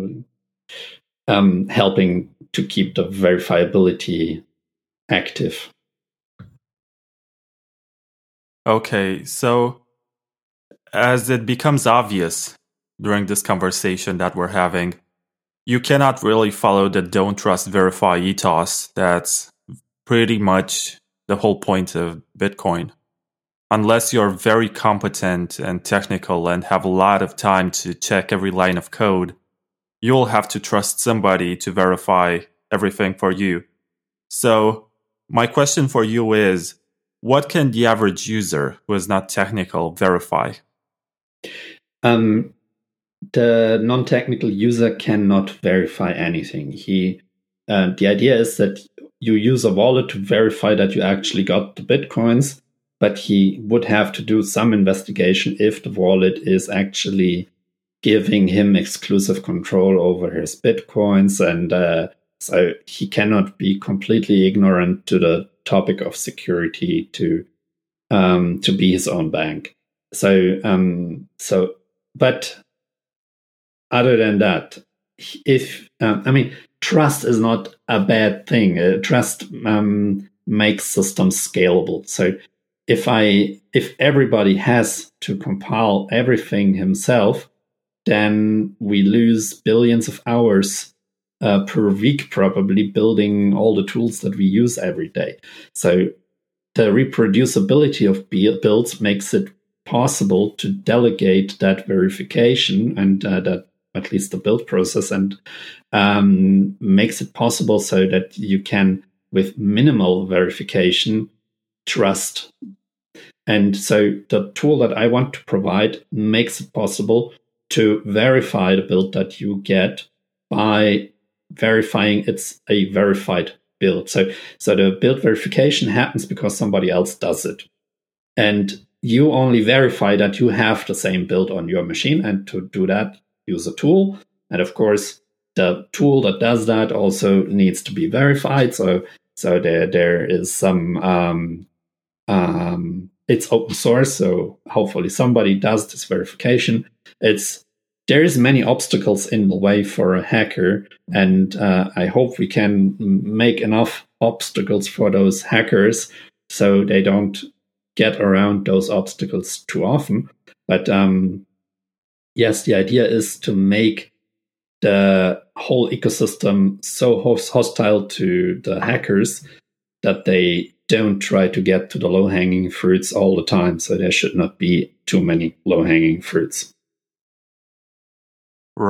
um, helping to keep the verifiability active. Okay, so as it becomes obvious during this conversation that we're having, you cannot really follow the don't trust, verify ethos. That's pretty much the whole point of Bitcoin. Unless you're very competent and technical and have a lot of time to check every line of code, you'll have to trust somebody to verify everything for you. So my question for you is, what can the average user who is not technical verify? Um, the non-technical user cannot verify anything. He, uh, the idea is that you use a wallet to verify that you actually got the bitcoins, but he would have to do some investigation if the wallet is actually giving him exclusive control over his bitcoins. And uh, so he cannot be completely ignorant to the topic of security to um, to be his own bank. So, um, so, but other than that, if um, I mean, trust is not a bad thing. Uh, trust um, makes systems scalable. So, if I if everybody has to compile everything himself, then we lose billions of hours Uh, per week, probably building all the tools that we use every day. So the reproducibility of builds makes it possible to delegate that verification and uh, that at least the build process, and um, makes it possible so that you can, with minimal verification, trust. And so the tool that I want to provide makes it possible to verify the build that you get by verifying it's a verified build. So so the build verification happens because somebody else does it. And you only verify that you have the same build on your machine. And to do that, use a tool. And of course, the tool that does that also needs to be verified. So so there there is some, um, um, it's open source. So hopefully somebody does this verification. It's There is many obstacles in the way for a hacker, and uh, I hope we can make enough obstacles for those hackers so they don't get around those obstacles too often. But um, yes, the idea is to make the whole ecosystem so hostile to the hackers that they don't try to get to the low-hanging fruits all the time. So there should not be too many low-hanging fruits.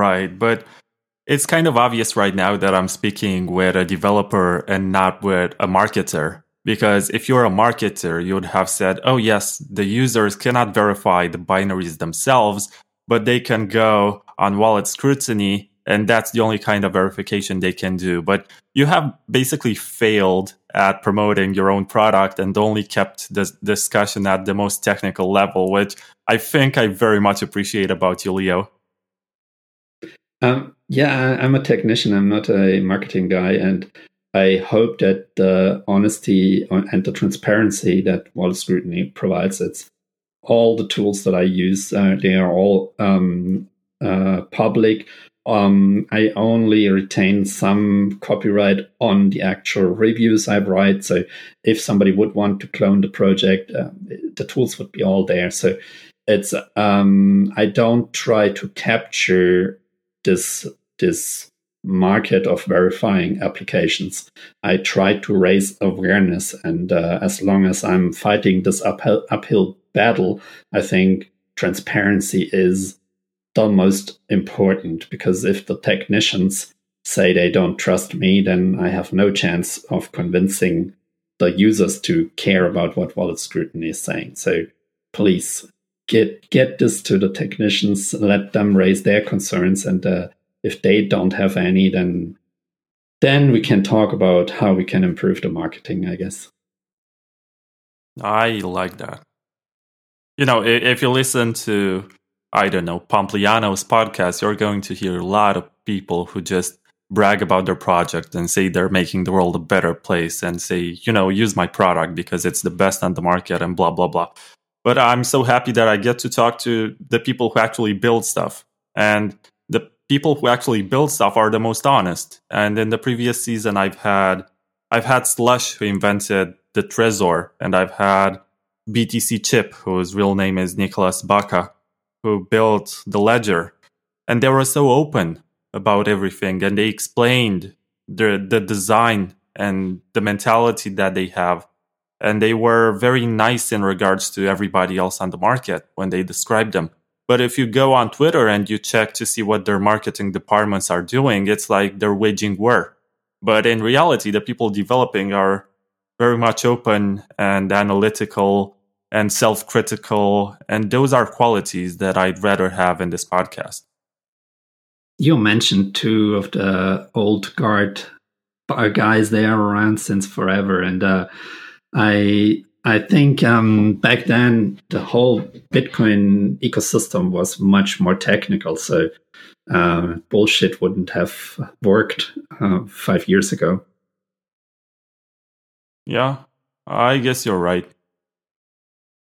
Right, but it's kind of obvious right now that I'm speaking with a developer and not with a marketer. Because if you're a marketer, you would have said, oh yes, the users cannot verify the binaries themselves, but they can go on Wallet Scrutiny, and that's the only kind of verification they can do. But you have basically failed at promoting your own product and only kept this discussion at the most technical level, which I think I very much appreciate about you, Leo. Um, yeah, I'm a technician. I'm not a marketing guy. And I hope that the honesty and the transparency that Wallet Scrutiny provides, it's all the tools that I use. Uh, they are all um, uh, public. Um, I only retain some copyright on the actual reviews I write. So if somebody would want to clone the project, uh, the tools would be all there. So it's um, I don't try to capture this this market of verifying applications. I try to raise awareness, and uh, as long as I'm fighting this uphill, uphill battle, I think transparency is the most important, because if the technicians say they don't trust me, then I have no chance of convincing the users to care about what Wallet Scrutiny is saying. So please, Get get this to the technicians. Let them raise their concerns, and uh, if they don't have any, then then we can talk about how we can improve the marketing, I guess. I like that. You know, if you listen to, I don't know, Pompliano's podcast, you're going to hear a lot of people who just brag about their project and say they're making the world a better place and say, you know, use my product because it's the best on the market and blah blah blah. But I'm so happy that I get to talk to the people who actually build stuff. And the people who actually build stuff are the most honest. And in the previous season, I've had I've had Slush, who invented the Trezor. And I've had B T C Chip, whose real name is Nicholas Baca, who built the ledger. And they were so open about everything. And they explained the, the design and the mentality that they have. And they were very nice in regards to everybody else on the market when they described them. But if you go on Twitter and you check to see what their marketing departments are doing, it's like they're waging war. But in reality, the people developing are very much open and analytical and self-critical. And those are qualities that I'd rather have in this podcast. You mentioned two of the old guard guys. They are around since forever. And, uh, I I think um, back then the whole Bitcoin ecosystem was much more technical, so uh, bullshit wouldn't have worked uh, five years ago. Yeah, I guess you're right.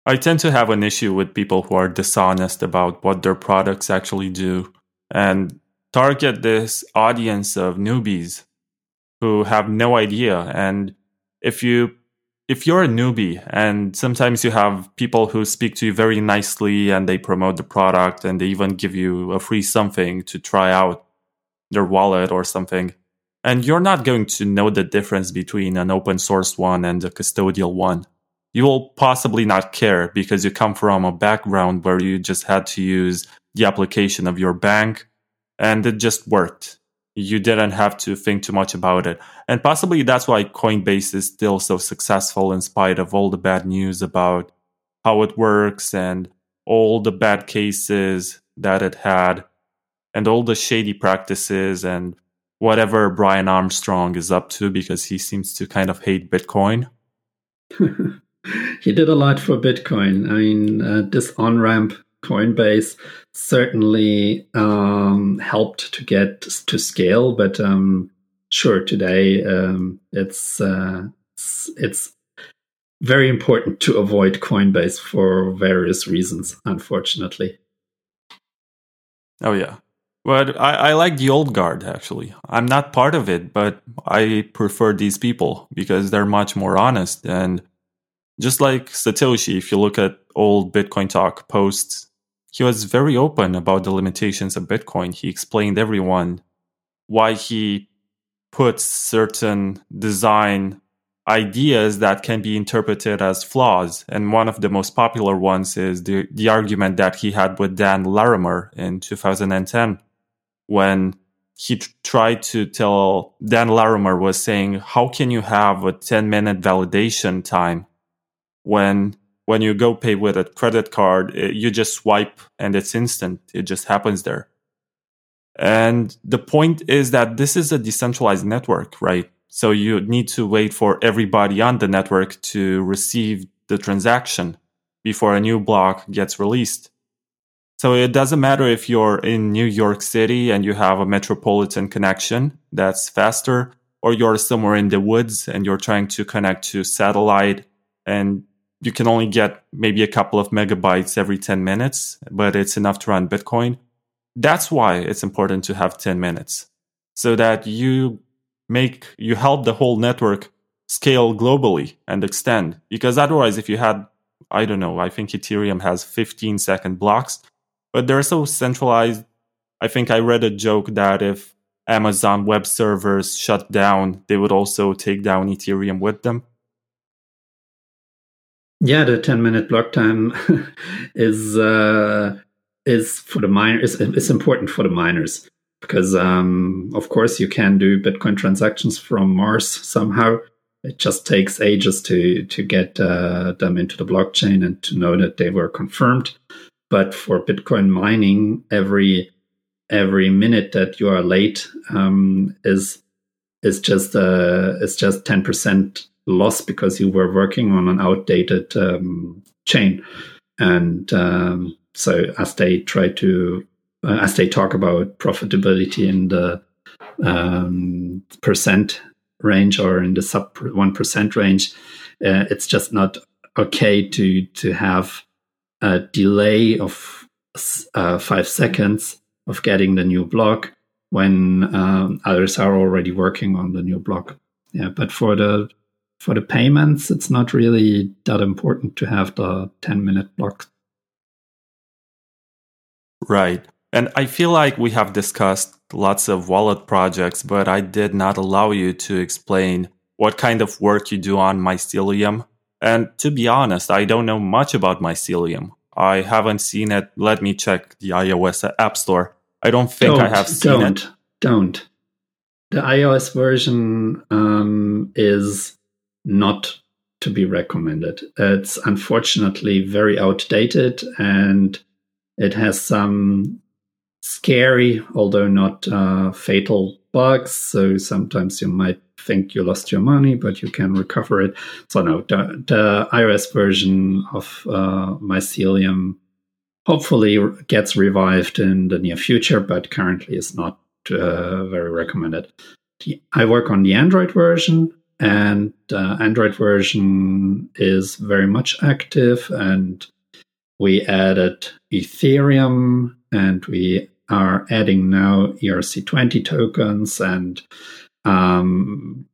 I tend to have an issue with people who are dishonest about what their products actually do and target this audience of newbies who have no idea. And if you If you're a newbie, and sometimes you have people who speak to you very nicely and they promote the product and they even give you a free something to try out their wallet or something, and you're not going to know the difference between an open source one and a custodial one. You will possibly not care because you come from a background where you just had to use the application of your bank and it just worked. You didn't have to think too much about it. And possibly that's why Coinbase is still so successful in spite of all the bad news about how it works and all the bad cases that it had and all the shady practices and whatever Brian Armstrong is up to, because he seems to kind of hate Bitcoin. He did a lot for Bitcoin. I mean, uh, this on-ramp Coinbase certainly um, helped to get to scale, but um, sure, today um, it's, uh, it's it's very important to avoid Coinbase for various reasons, unfortunately. Oh yeah, but I, I like the old guard actually. I'm not part of it, but I prefer these people because they're much more honest and just like Satoshi. If you look at old Bitcoin Talk posts, he was very open about the limitations of Bitcoin. He explained everyone why he puts certain design ideas that can be interpreted as flaws. And one of the most popular ones is the, the argument that he had with Dan Larimer in two thousand ten, when he t- tried to tell Dan Larimer was saying, how can you have a ten minute validation time when When you go pay with a credit card, you just swipe and it's instant. It just happens there. And the point is that this is a decentralized network, right? So you need to wait for everybody on the network to receive the transaction before a new block gets released. So it doesn't matter if you're in New York City and you have a metropolitan connection that's faster, or you're somewhere in the woods and you're trying to connect to satellite and you can only get maybe a couple of megabytes every ten minutes, but it's enough to run Bitcoin. That's why it's important to have ten minutes, so that you make you help the whole network scale globally and extend. Because otherwise, if you had, I don't know, I think Ethereum has fifteen second blocks, but they're so centralized. I think I read a joke that if Amazon web servers shut down, they would also take down Ethereum with them. Yeah, the ten minute block time is uh, is for the miners. It's, it's important for the miners because, um, of course, you can do Bitcoin transactions from Mars somehow. It just takes ages to to get uh, them into the blockchain and to know that they were confirmed. But for Bitcoin mining, every every minute that you are late um, is is just uh, is just ten percent. Loss because you were working on an outdated um, chain, and um, so as they try to, uh, as they talk about profitability in the um, percent range or in the sub one percent range, uh, it's just not okay to to have a delay of uh, five seconds of getting the new block when um, others are already working on the new block. Yeah, but for the for the payments, it's not really that important to have the ten minute block. Right. And I feel like we have discussed lots of wallet projects, but I did not allow you to explain what kind of work you do on Mycelium. And to be honest, I don't know much about Mycelium. I haven't seen it. Let me check the iOS App Store. I don't think don't, I have seen don't, it. Don't. The iOS version um, is not to be recommended. It's unfortunately very outdated, and it has some scary, although not uh, fatal, bugs. So sometimes you might think you lost your money, but you can recover it. So no, the, the iOS version of uh, Mycelium hopefully gets revived in the near future, but currently is not uh, very recommended. The, I work on the Android version, and the Android version is very much active, and we added Ethereum, and we are adding now E R C twenty tokens, and um,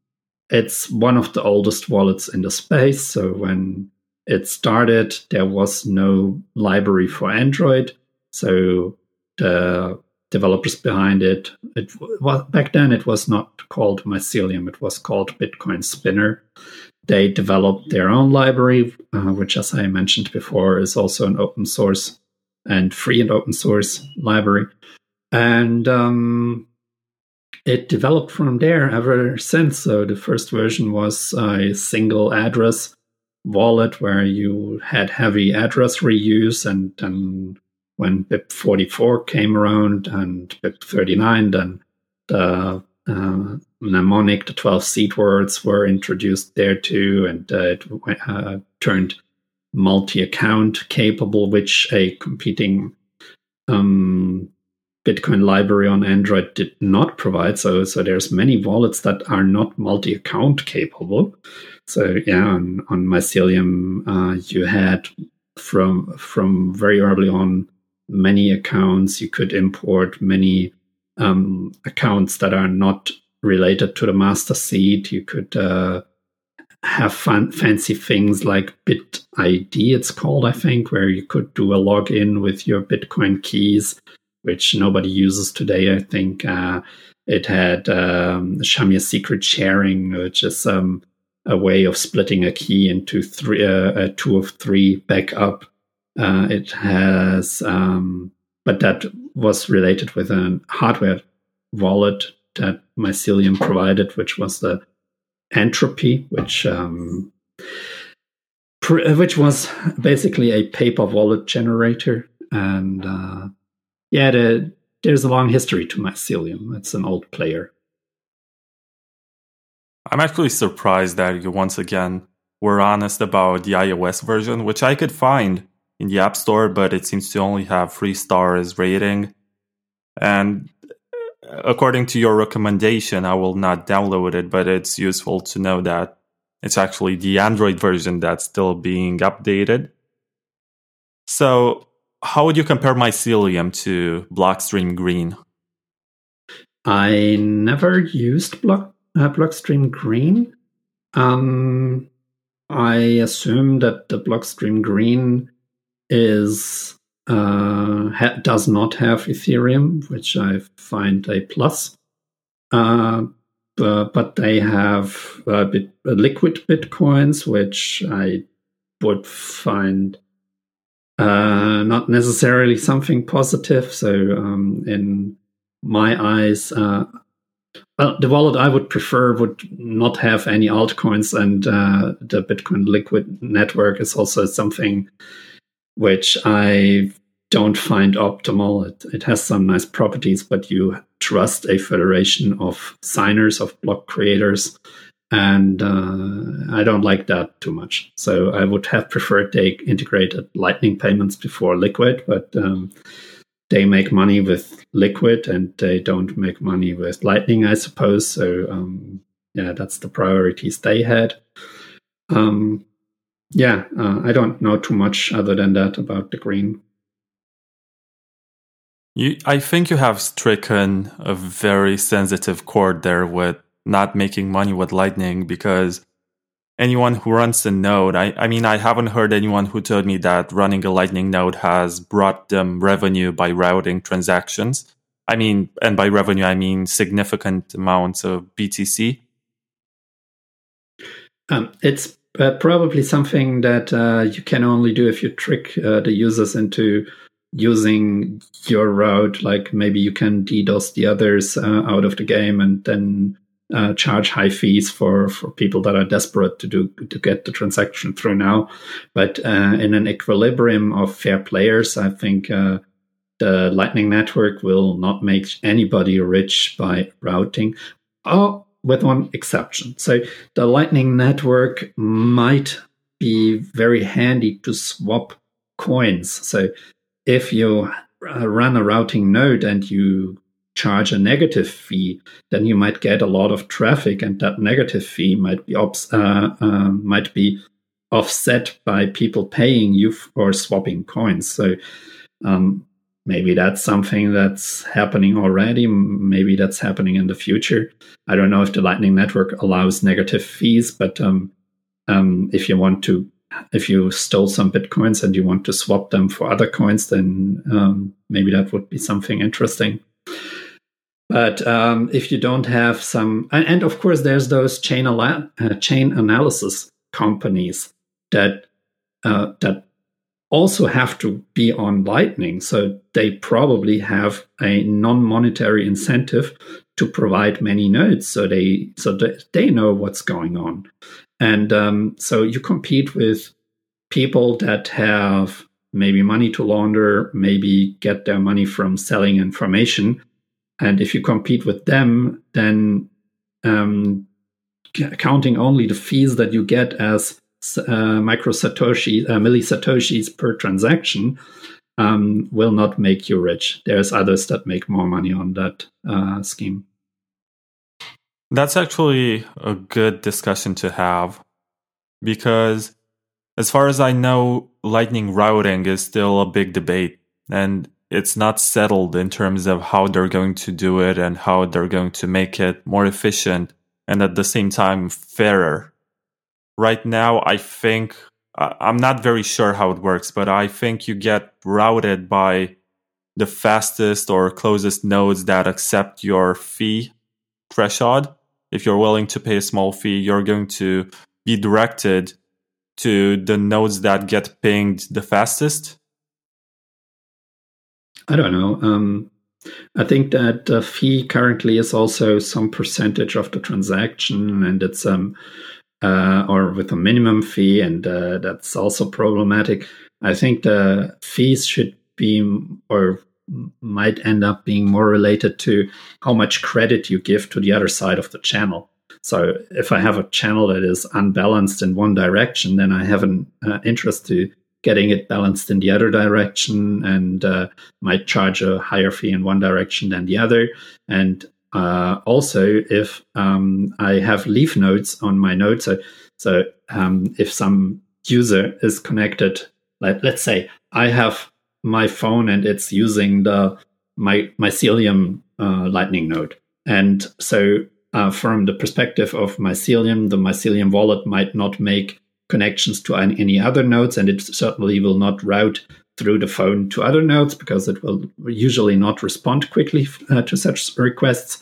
it's one of the oldest wallets in the space. So when it started, there was no library for Android. So the developers behind it, it well, back then it was not called Mycelium, it was called Bitcoin Spinner. They developed their own library, uh, which, as I mentioned before, is also an open source and free and open source library. And um, it developed from there ever since. So the first version was a single address wallet where you had heavy address reuse. And then when B I P forty-four came around and B I P thirty-nine, then the uh, mnemonic, the twelve seed words were introduced there too. And uh, it uh, turned multi-account capable, which a competing um, Bitcoin library on Android did not provide. So, so there's many wallets that are not multi-account capable. So, yeah, on, on Mycelium, uh, you had from from very early on many accounts. You could import many um, accounts that are not related to the master seed. You could uh, have fun, fancy things like Bit I D, it's called, I think, where you could do a login with your Bitcoin keys, which nobody uses today, I think. Uh, it had um, Shamir secret sharing, which is um, a way of splitting a key into three, uh, a two of three backup. Uh, it has, um, but that was related with a hardware wallet that Mycelium provided, which was the Entropy, which um, pr- which was basically a paper wallet generator. And uh, yeah, the, there's a long history to Mycelium. It's an old player. I'm actually surprised that you once again were honest about the iOS version, which I could find in the App Store, but it seems to only have three stars rating. And according to your recommendation, I will not download it, but it's useful to know that it's actually the Android version that's still being updated. So how would you compare Mycelium to Blockstream Green? I never used Block, uh, Blockstream Green. Um, I assume that the Blockstream Green is... Uh, ha- does not have Ethereum, which I find a plus. Uh, uh, but they have uh, bit, uh, liquid bitcoins, which I would find uh, not necessarily something positive. So um, in my eyes, uh, well, the wallet I would prefer would not have any altcoins, and uh, the Bitcoin liquid network is also something which I don't find optimal. It, it has some nice properties, but you trust a federation of signers, of block creators, and uh, I don't like that too much. So I would have preferred they integrated Lightning payments before Liquid, but um, they make money with Liquid and they don't make money with Lightning, I suppose. So um, yeah, that's the priorities they had. Um, Yeah, uh, I don't know too much other than that about the green. You, I think you have stricken a very sensitive chord there with not making money with Lightning, because anyone who runs a node, I, I mean, I haven't heard anyone who told me that running a Lightning node has brought them revenue by routing transactions. I mean, and by revenue, I mean significant amounts of B T C. Um, it's uh, probably something that uh, you can only do if you trick uh, the users into using your route. Like maybe you can DDoS the others uh, out of the game and then uh, charge high fees for, for people that are desperate to do to get the transaction through now. But uh, in an equilibrium of fair players, I think uh, the Lightning Network will not make anybody rich by routing. Oh, with one exception. So the Lightning Network might be very handy to swap coins. So if you run a routing node and you charge a negative fee, then you might get a lot of traffic, and that negative fee might be obs- uh, uh, might be offset by people paying you for swapping coins. So um, maybe that's something that's happening already. Maybe that's happening in the future. I don't know if the Lightning Network allows negative fees, but um, um, if you want to, if you stole some bitcoins and you want to swap them for other coins, then um, maybe that would be something interesting. But um, if you don't have some, and, and of course, there's those chain ala- uh, chain analysis companies that uh, that. also have to be on Lightning, so they probably have a non-monetary incentive to provide many nodes, so they so they, they know what's going on, and um, so you compete with people that have maybe money to launder, maybe get their money from selling information, and if you compete with them, then um, counting only the fees that you get as Uh, micro Satoshi, uh, milli Satoshis per transaction um, will not make you rich. There's others that make more money on that uh, scheme. That's actually a good discussion to have, because as far as I know, Lightning routing is still a big debate, and it's not settled in terms of how they're going to do it and how they're going to make it more efficient and at the same time fairer. Right now, I think, I'm not very sure how it works, but I think you get routed by the fastest or closest nodes that accept your fee threshold. If you're willing to pay a small fee, you're going to be directed to the nodes that get pinged the fastest. I don't know. Um, I think that the fee currently is also some percentage of the transaction, and it's... um. Uh, or with a minimum fee, and uh, that's also problematic. I think the fees should be or might end up being more related to how much credit you give to the other side of the channel. So if I have a channel that is unbalanced in one direction, then I have an uh, interest to getting it balanced in the other direction, and uh, might charge a higher fee in one direction than the other. And Uh, also, if um, I have leaf nodes on my node, so, so um, if some user is connected, like let's say I have my phone and it's using the my Mycelium uh, Lightning node, and so uh, from the perspective of Mycelium, the Mycelium wallet might not make connections to any other nodes, and it certainly will not route through the phone to other nodes because it will usually not respond quickly uh, to such requests.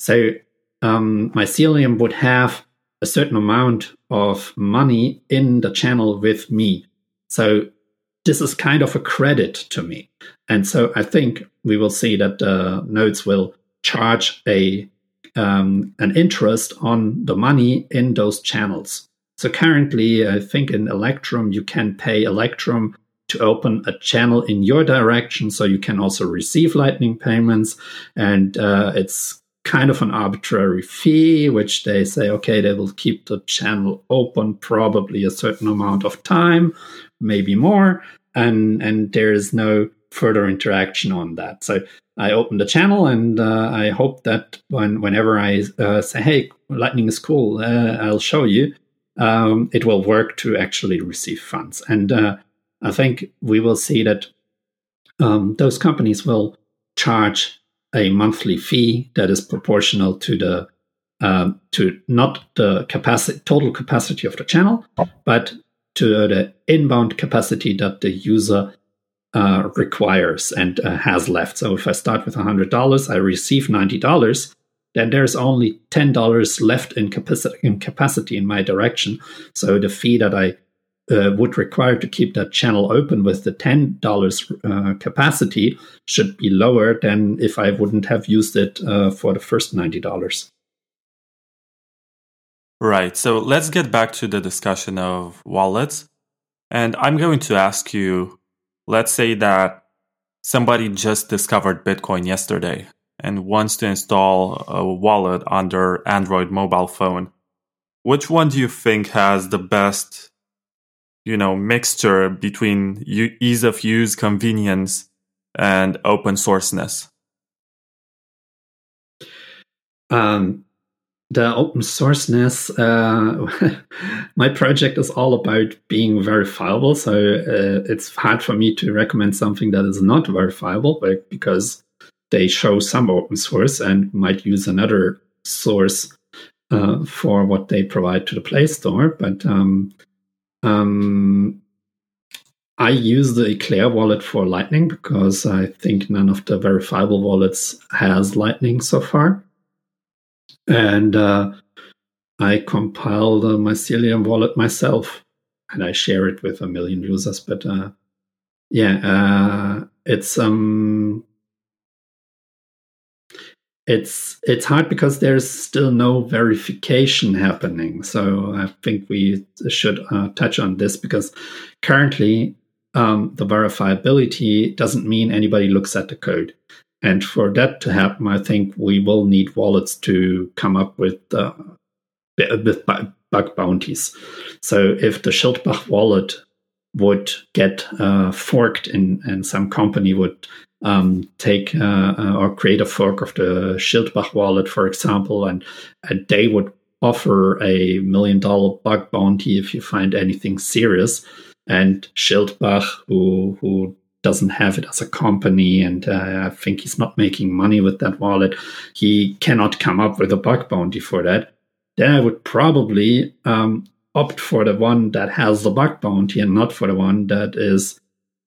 So um, Mycelium would have a certain amount of money in the channel with me. So this is kind of a credit to me. And so I think we will see that the nodes will charge a um, an interest on the money in those channels. So currently, I think in Electrum, you can pay Electrum to open a channel in your direction, so you can also receive Lightning payments, and uh, it's kind of an arbitrary fee, which they say, okay, they will keep the channel open probably a certain amount of time, maybe more, and and there is no further interaction on that. So I open the channel, and uh, I hope that when whenever I uh, say, hey, Lightning is cool, uh, I'll show you, um, it will work to actually receive funds. And uh, I think we will see that um, those companies will charge a monthly fee that is proportional to the um, to not the capacity total capacity of the channel, but to the inbound capacity that the user uh, requires and uh, has left. So if I start with one hundred dollars, I receive ninety dollars, then there's only ten dollars left in capacity, in capacity in my direction. So the fee that I uh, would require to keep that channel open with the ten dollars uh, capacity should be lower than if I wouldn't have used it uh, for the first ninety dollars. Right. So let's get back to the discussion of wallets. And I'm going to ask you, let's say that somebody just discovered Bitcoin yesterday and wants to install a wallet on their Android mobile phone. Which one do you think has the best, you know, mixture between ease of use, convenience, and open sourceness? Um. The open sourceness, uh, my project is all about being verifiable. So uh, it's hard for me to recommend something that is not verifiable, but because they show some open source and might use another source uh, for what they provide to the Play Store. But um, um, I use the Eclair wallet for Lightning because I think none of the verifiable wallets has Lightning so far. And uh, I compile the Mycelium wallet myself, and I share it with a million users. But uh, yeah, uh, it's um, it's it's hard because there's still no verification happening. So I think we should uh, touch on this because currently um, the verifiability doesn't mean anybody looks at the code. And for that to happen, I think we will need wallets to come up with, uh, with bug bounties. So if the Schildbach wallet would get uh, forked and, and some company would um, take uh, or create a fork of the Schildbach wallet, for example, and, and they would offer a million dollar bug bounty if you find anything serious, and Schildbach, who who doesn't have it as a company, and uh, I think he's not making money with that wallet, he cannot come up with a bug bounty for that, then I would probably um, opt for the one that has the bug bounty and not for the one that is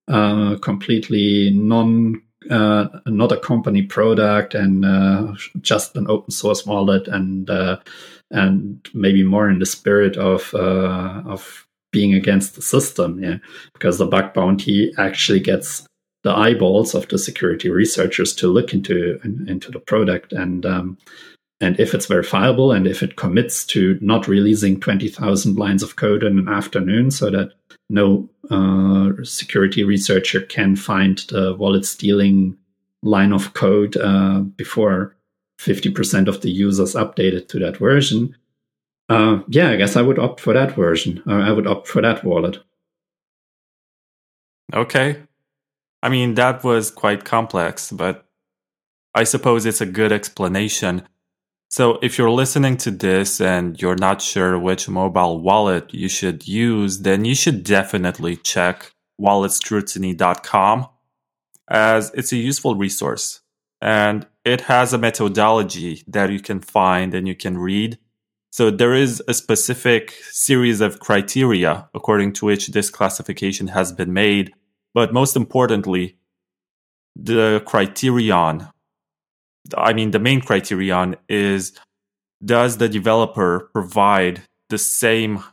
uh, completely non, uh, not a company product and uh, just an open source wallet, and uh, and maybe more in the spirit of uh, of being against the system, yeah, because the bug bounty actually gets the eyeballs of the security researchers to look into in, into the product, and um, and if it's verifiable and if it commits to not releasing twenty thousand lines of code in an afternoon, so that no uh, security researcher can find the wallet stealing line of code uh, before fifty percent of the users updated to that version. Uh, yeah, I guess I would opt for that version. Uh, I would opt for that wallet. Okay. I mean, that was quite complex, but I suppose it's a good explanation. So if you're listening to this and you're not sure which mobile wallet you should use, then you should definitely check wallet scrutiny dot com, as it's a useful resource. And it has a methodology that you can find and you can read. So there is a specific series of criteria according to which this classification has been made. But most importantly, the criterion, I mean, the main criterion is, does the developer provide the same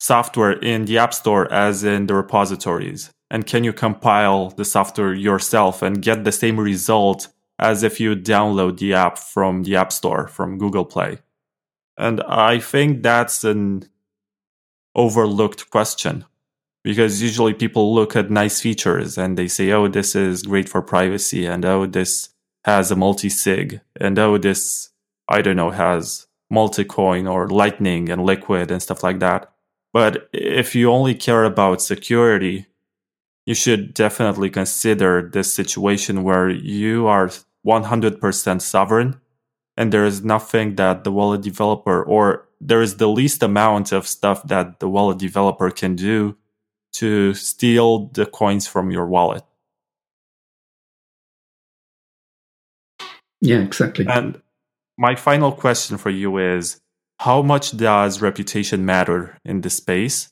software in the App Store as in the repositories? And can you compile the software yourself and get the same result as if you download the app from the App Store, from Google Play? And I think that's an overlooked question, because usually people look at nice features and they say, oh, this is great for privacy, and oh, this has a multi-sig, and oh, this, I don't know, has multi-coin or Lightning and Liquid and stuff like that. But if you only care about security, you should definitely consider this situation where you are one hundred percent sovereign and there is nothing that the wallet developer or there is the least amount of stuff that the wallet developer can do to steal the coins from your wallet. Yeah, exactly. And my final question for you is, how much does reputation matter in this space?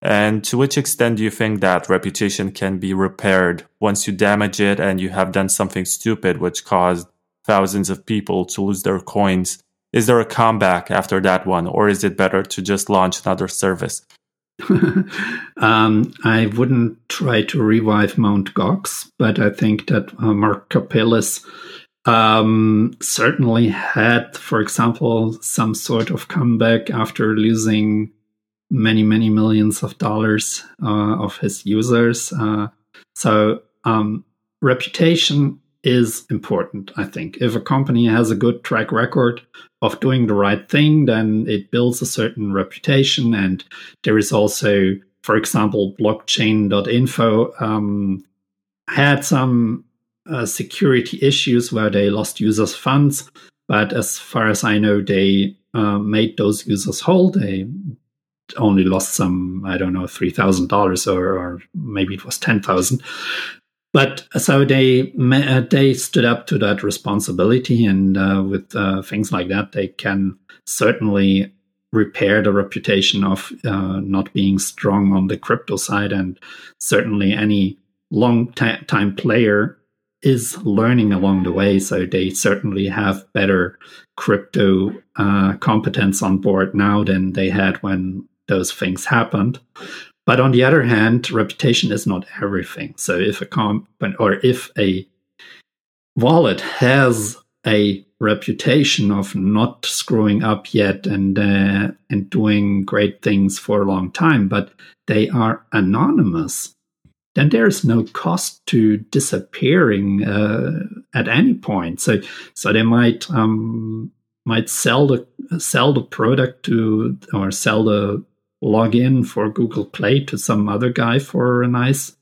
And to which extent do you think that reputation can be repaired once you damage it and you have done something stupid which caused thousands of people to lose their coins? Is there a comeback after that one, or is it better to just launch another service? um, I wouldn't try to revive Mount Gox, but I think that uh, Mark Capellas Um, certainly had, for example, some sort of comeback after losing many, many millions of dollars uh, of his users. Uh, so um, reputation is important, I think. If a company has a good track record of doing the right thing, then it builds a certain reputation. And there is also, for example, blockchain dot info um, had some Uh, security issues where they lost users' funds, but as far as I know, they uh, made those users whole. They only lost some, I don't know, three thousand dollars, or or maybe it was ten thousand. But so they uh, they stood up to that responsibility, and uh, with uh, things like that, they can certainly repair the reputation of uh, not being strong on the crypto side, and certainly any long t- time player is learning along the way, so they certainly have better crypto uh, competence on board now than they had when those things happened. But on the other hand, reputation is not everything. So if a comp or if a wallet has a reputation of not screwing up yet and uh, and doing great things for a long time, but they are anonymous, then there is no cost to disappearing uh, at any point. So, so they might um, might sell the sell the product to, or sell the login for Google Play to some other guy for a nice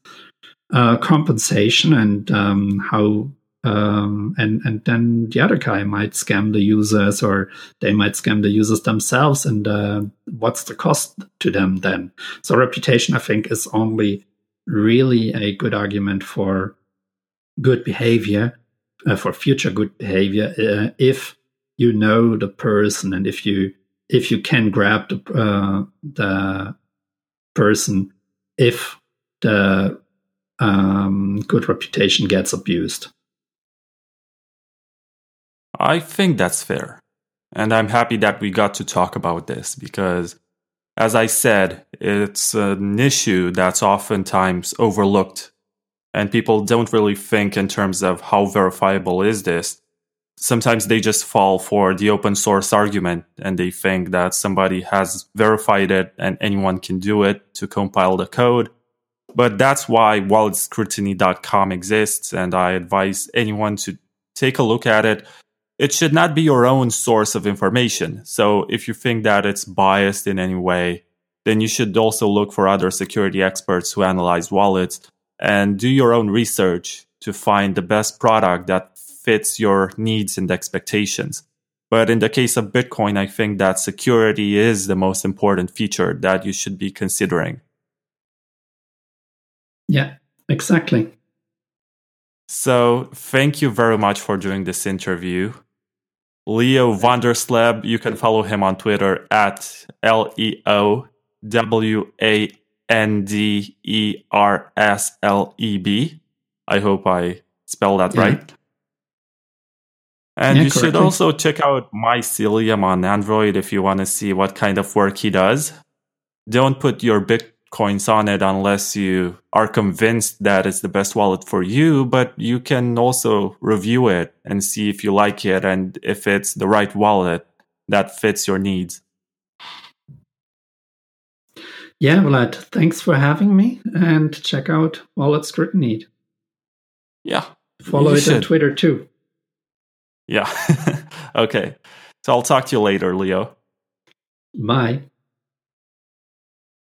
uh, compensation, and um, how um, and and then the other guy might scam the users, or they might scam the users themselves. And uh, what's the cost to them then? So, reputation, I think, is only really a good argument for good behavior, uh, for future good behavior, uh, if you know the person and if you if you can grab the uh, the person if the um, good reputation gets abused. I think that's fair, and I'm happy that we got to talk about this because, as I said, it's an issue that's oftentimes overlooked, and people don't really think in terms of how verifiable is this. Sometimes they just fall for the open source argument, and they think that somebody has verified it and anyone can do it to compile the code. But that's why wallet scrutiny dot com exists, and I advise anyone to take a look at it. It should not be your own source of information. So if you think that it's biased in any way, then you should also look for other security experts who analyze wallets and do your own research to find the best product that fits your needs and expectations. But in the case of Bitcoin, I think that security is the most important feature that you should be considering. Yeah, exactly. So thank you very much for doing this interview. Leo Vondersleb, you can follow him on Twitter at L E O W A N D E R S L E B. I hope I spelled that yeah. right. And yeah, you correctly. Should also check out Mycelium on Android if you want to see what kind of work he does. Don't put your Bitcoins on it unless you are convinced that it's the best wallet for you, but you can also review it and see if you like it and if it's the right wallet that fits your needs. Yeah, Vlad, thanks for having me, and check out Wallet Scrutiny. Yeah. Follow it should. On Twitter too. Yeah. Okay. So I'll talk to you later, Leo. Bye.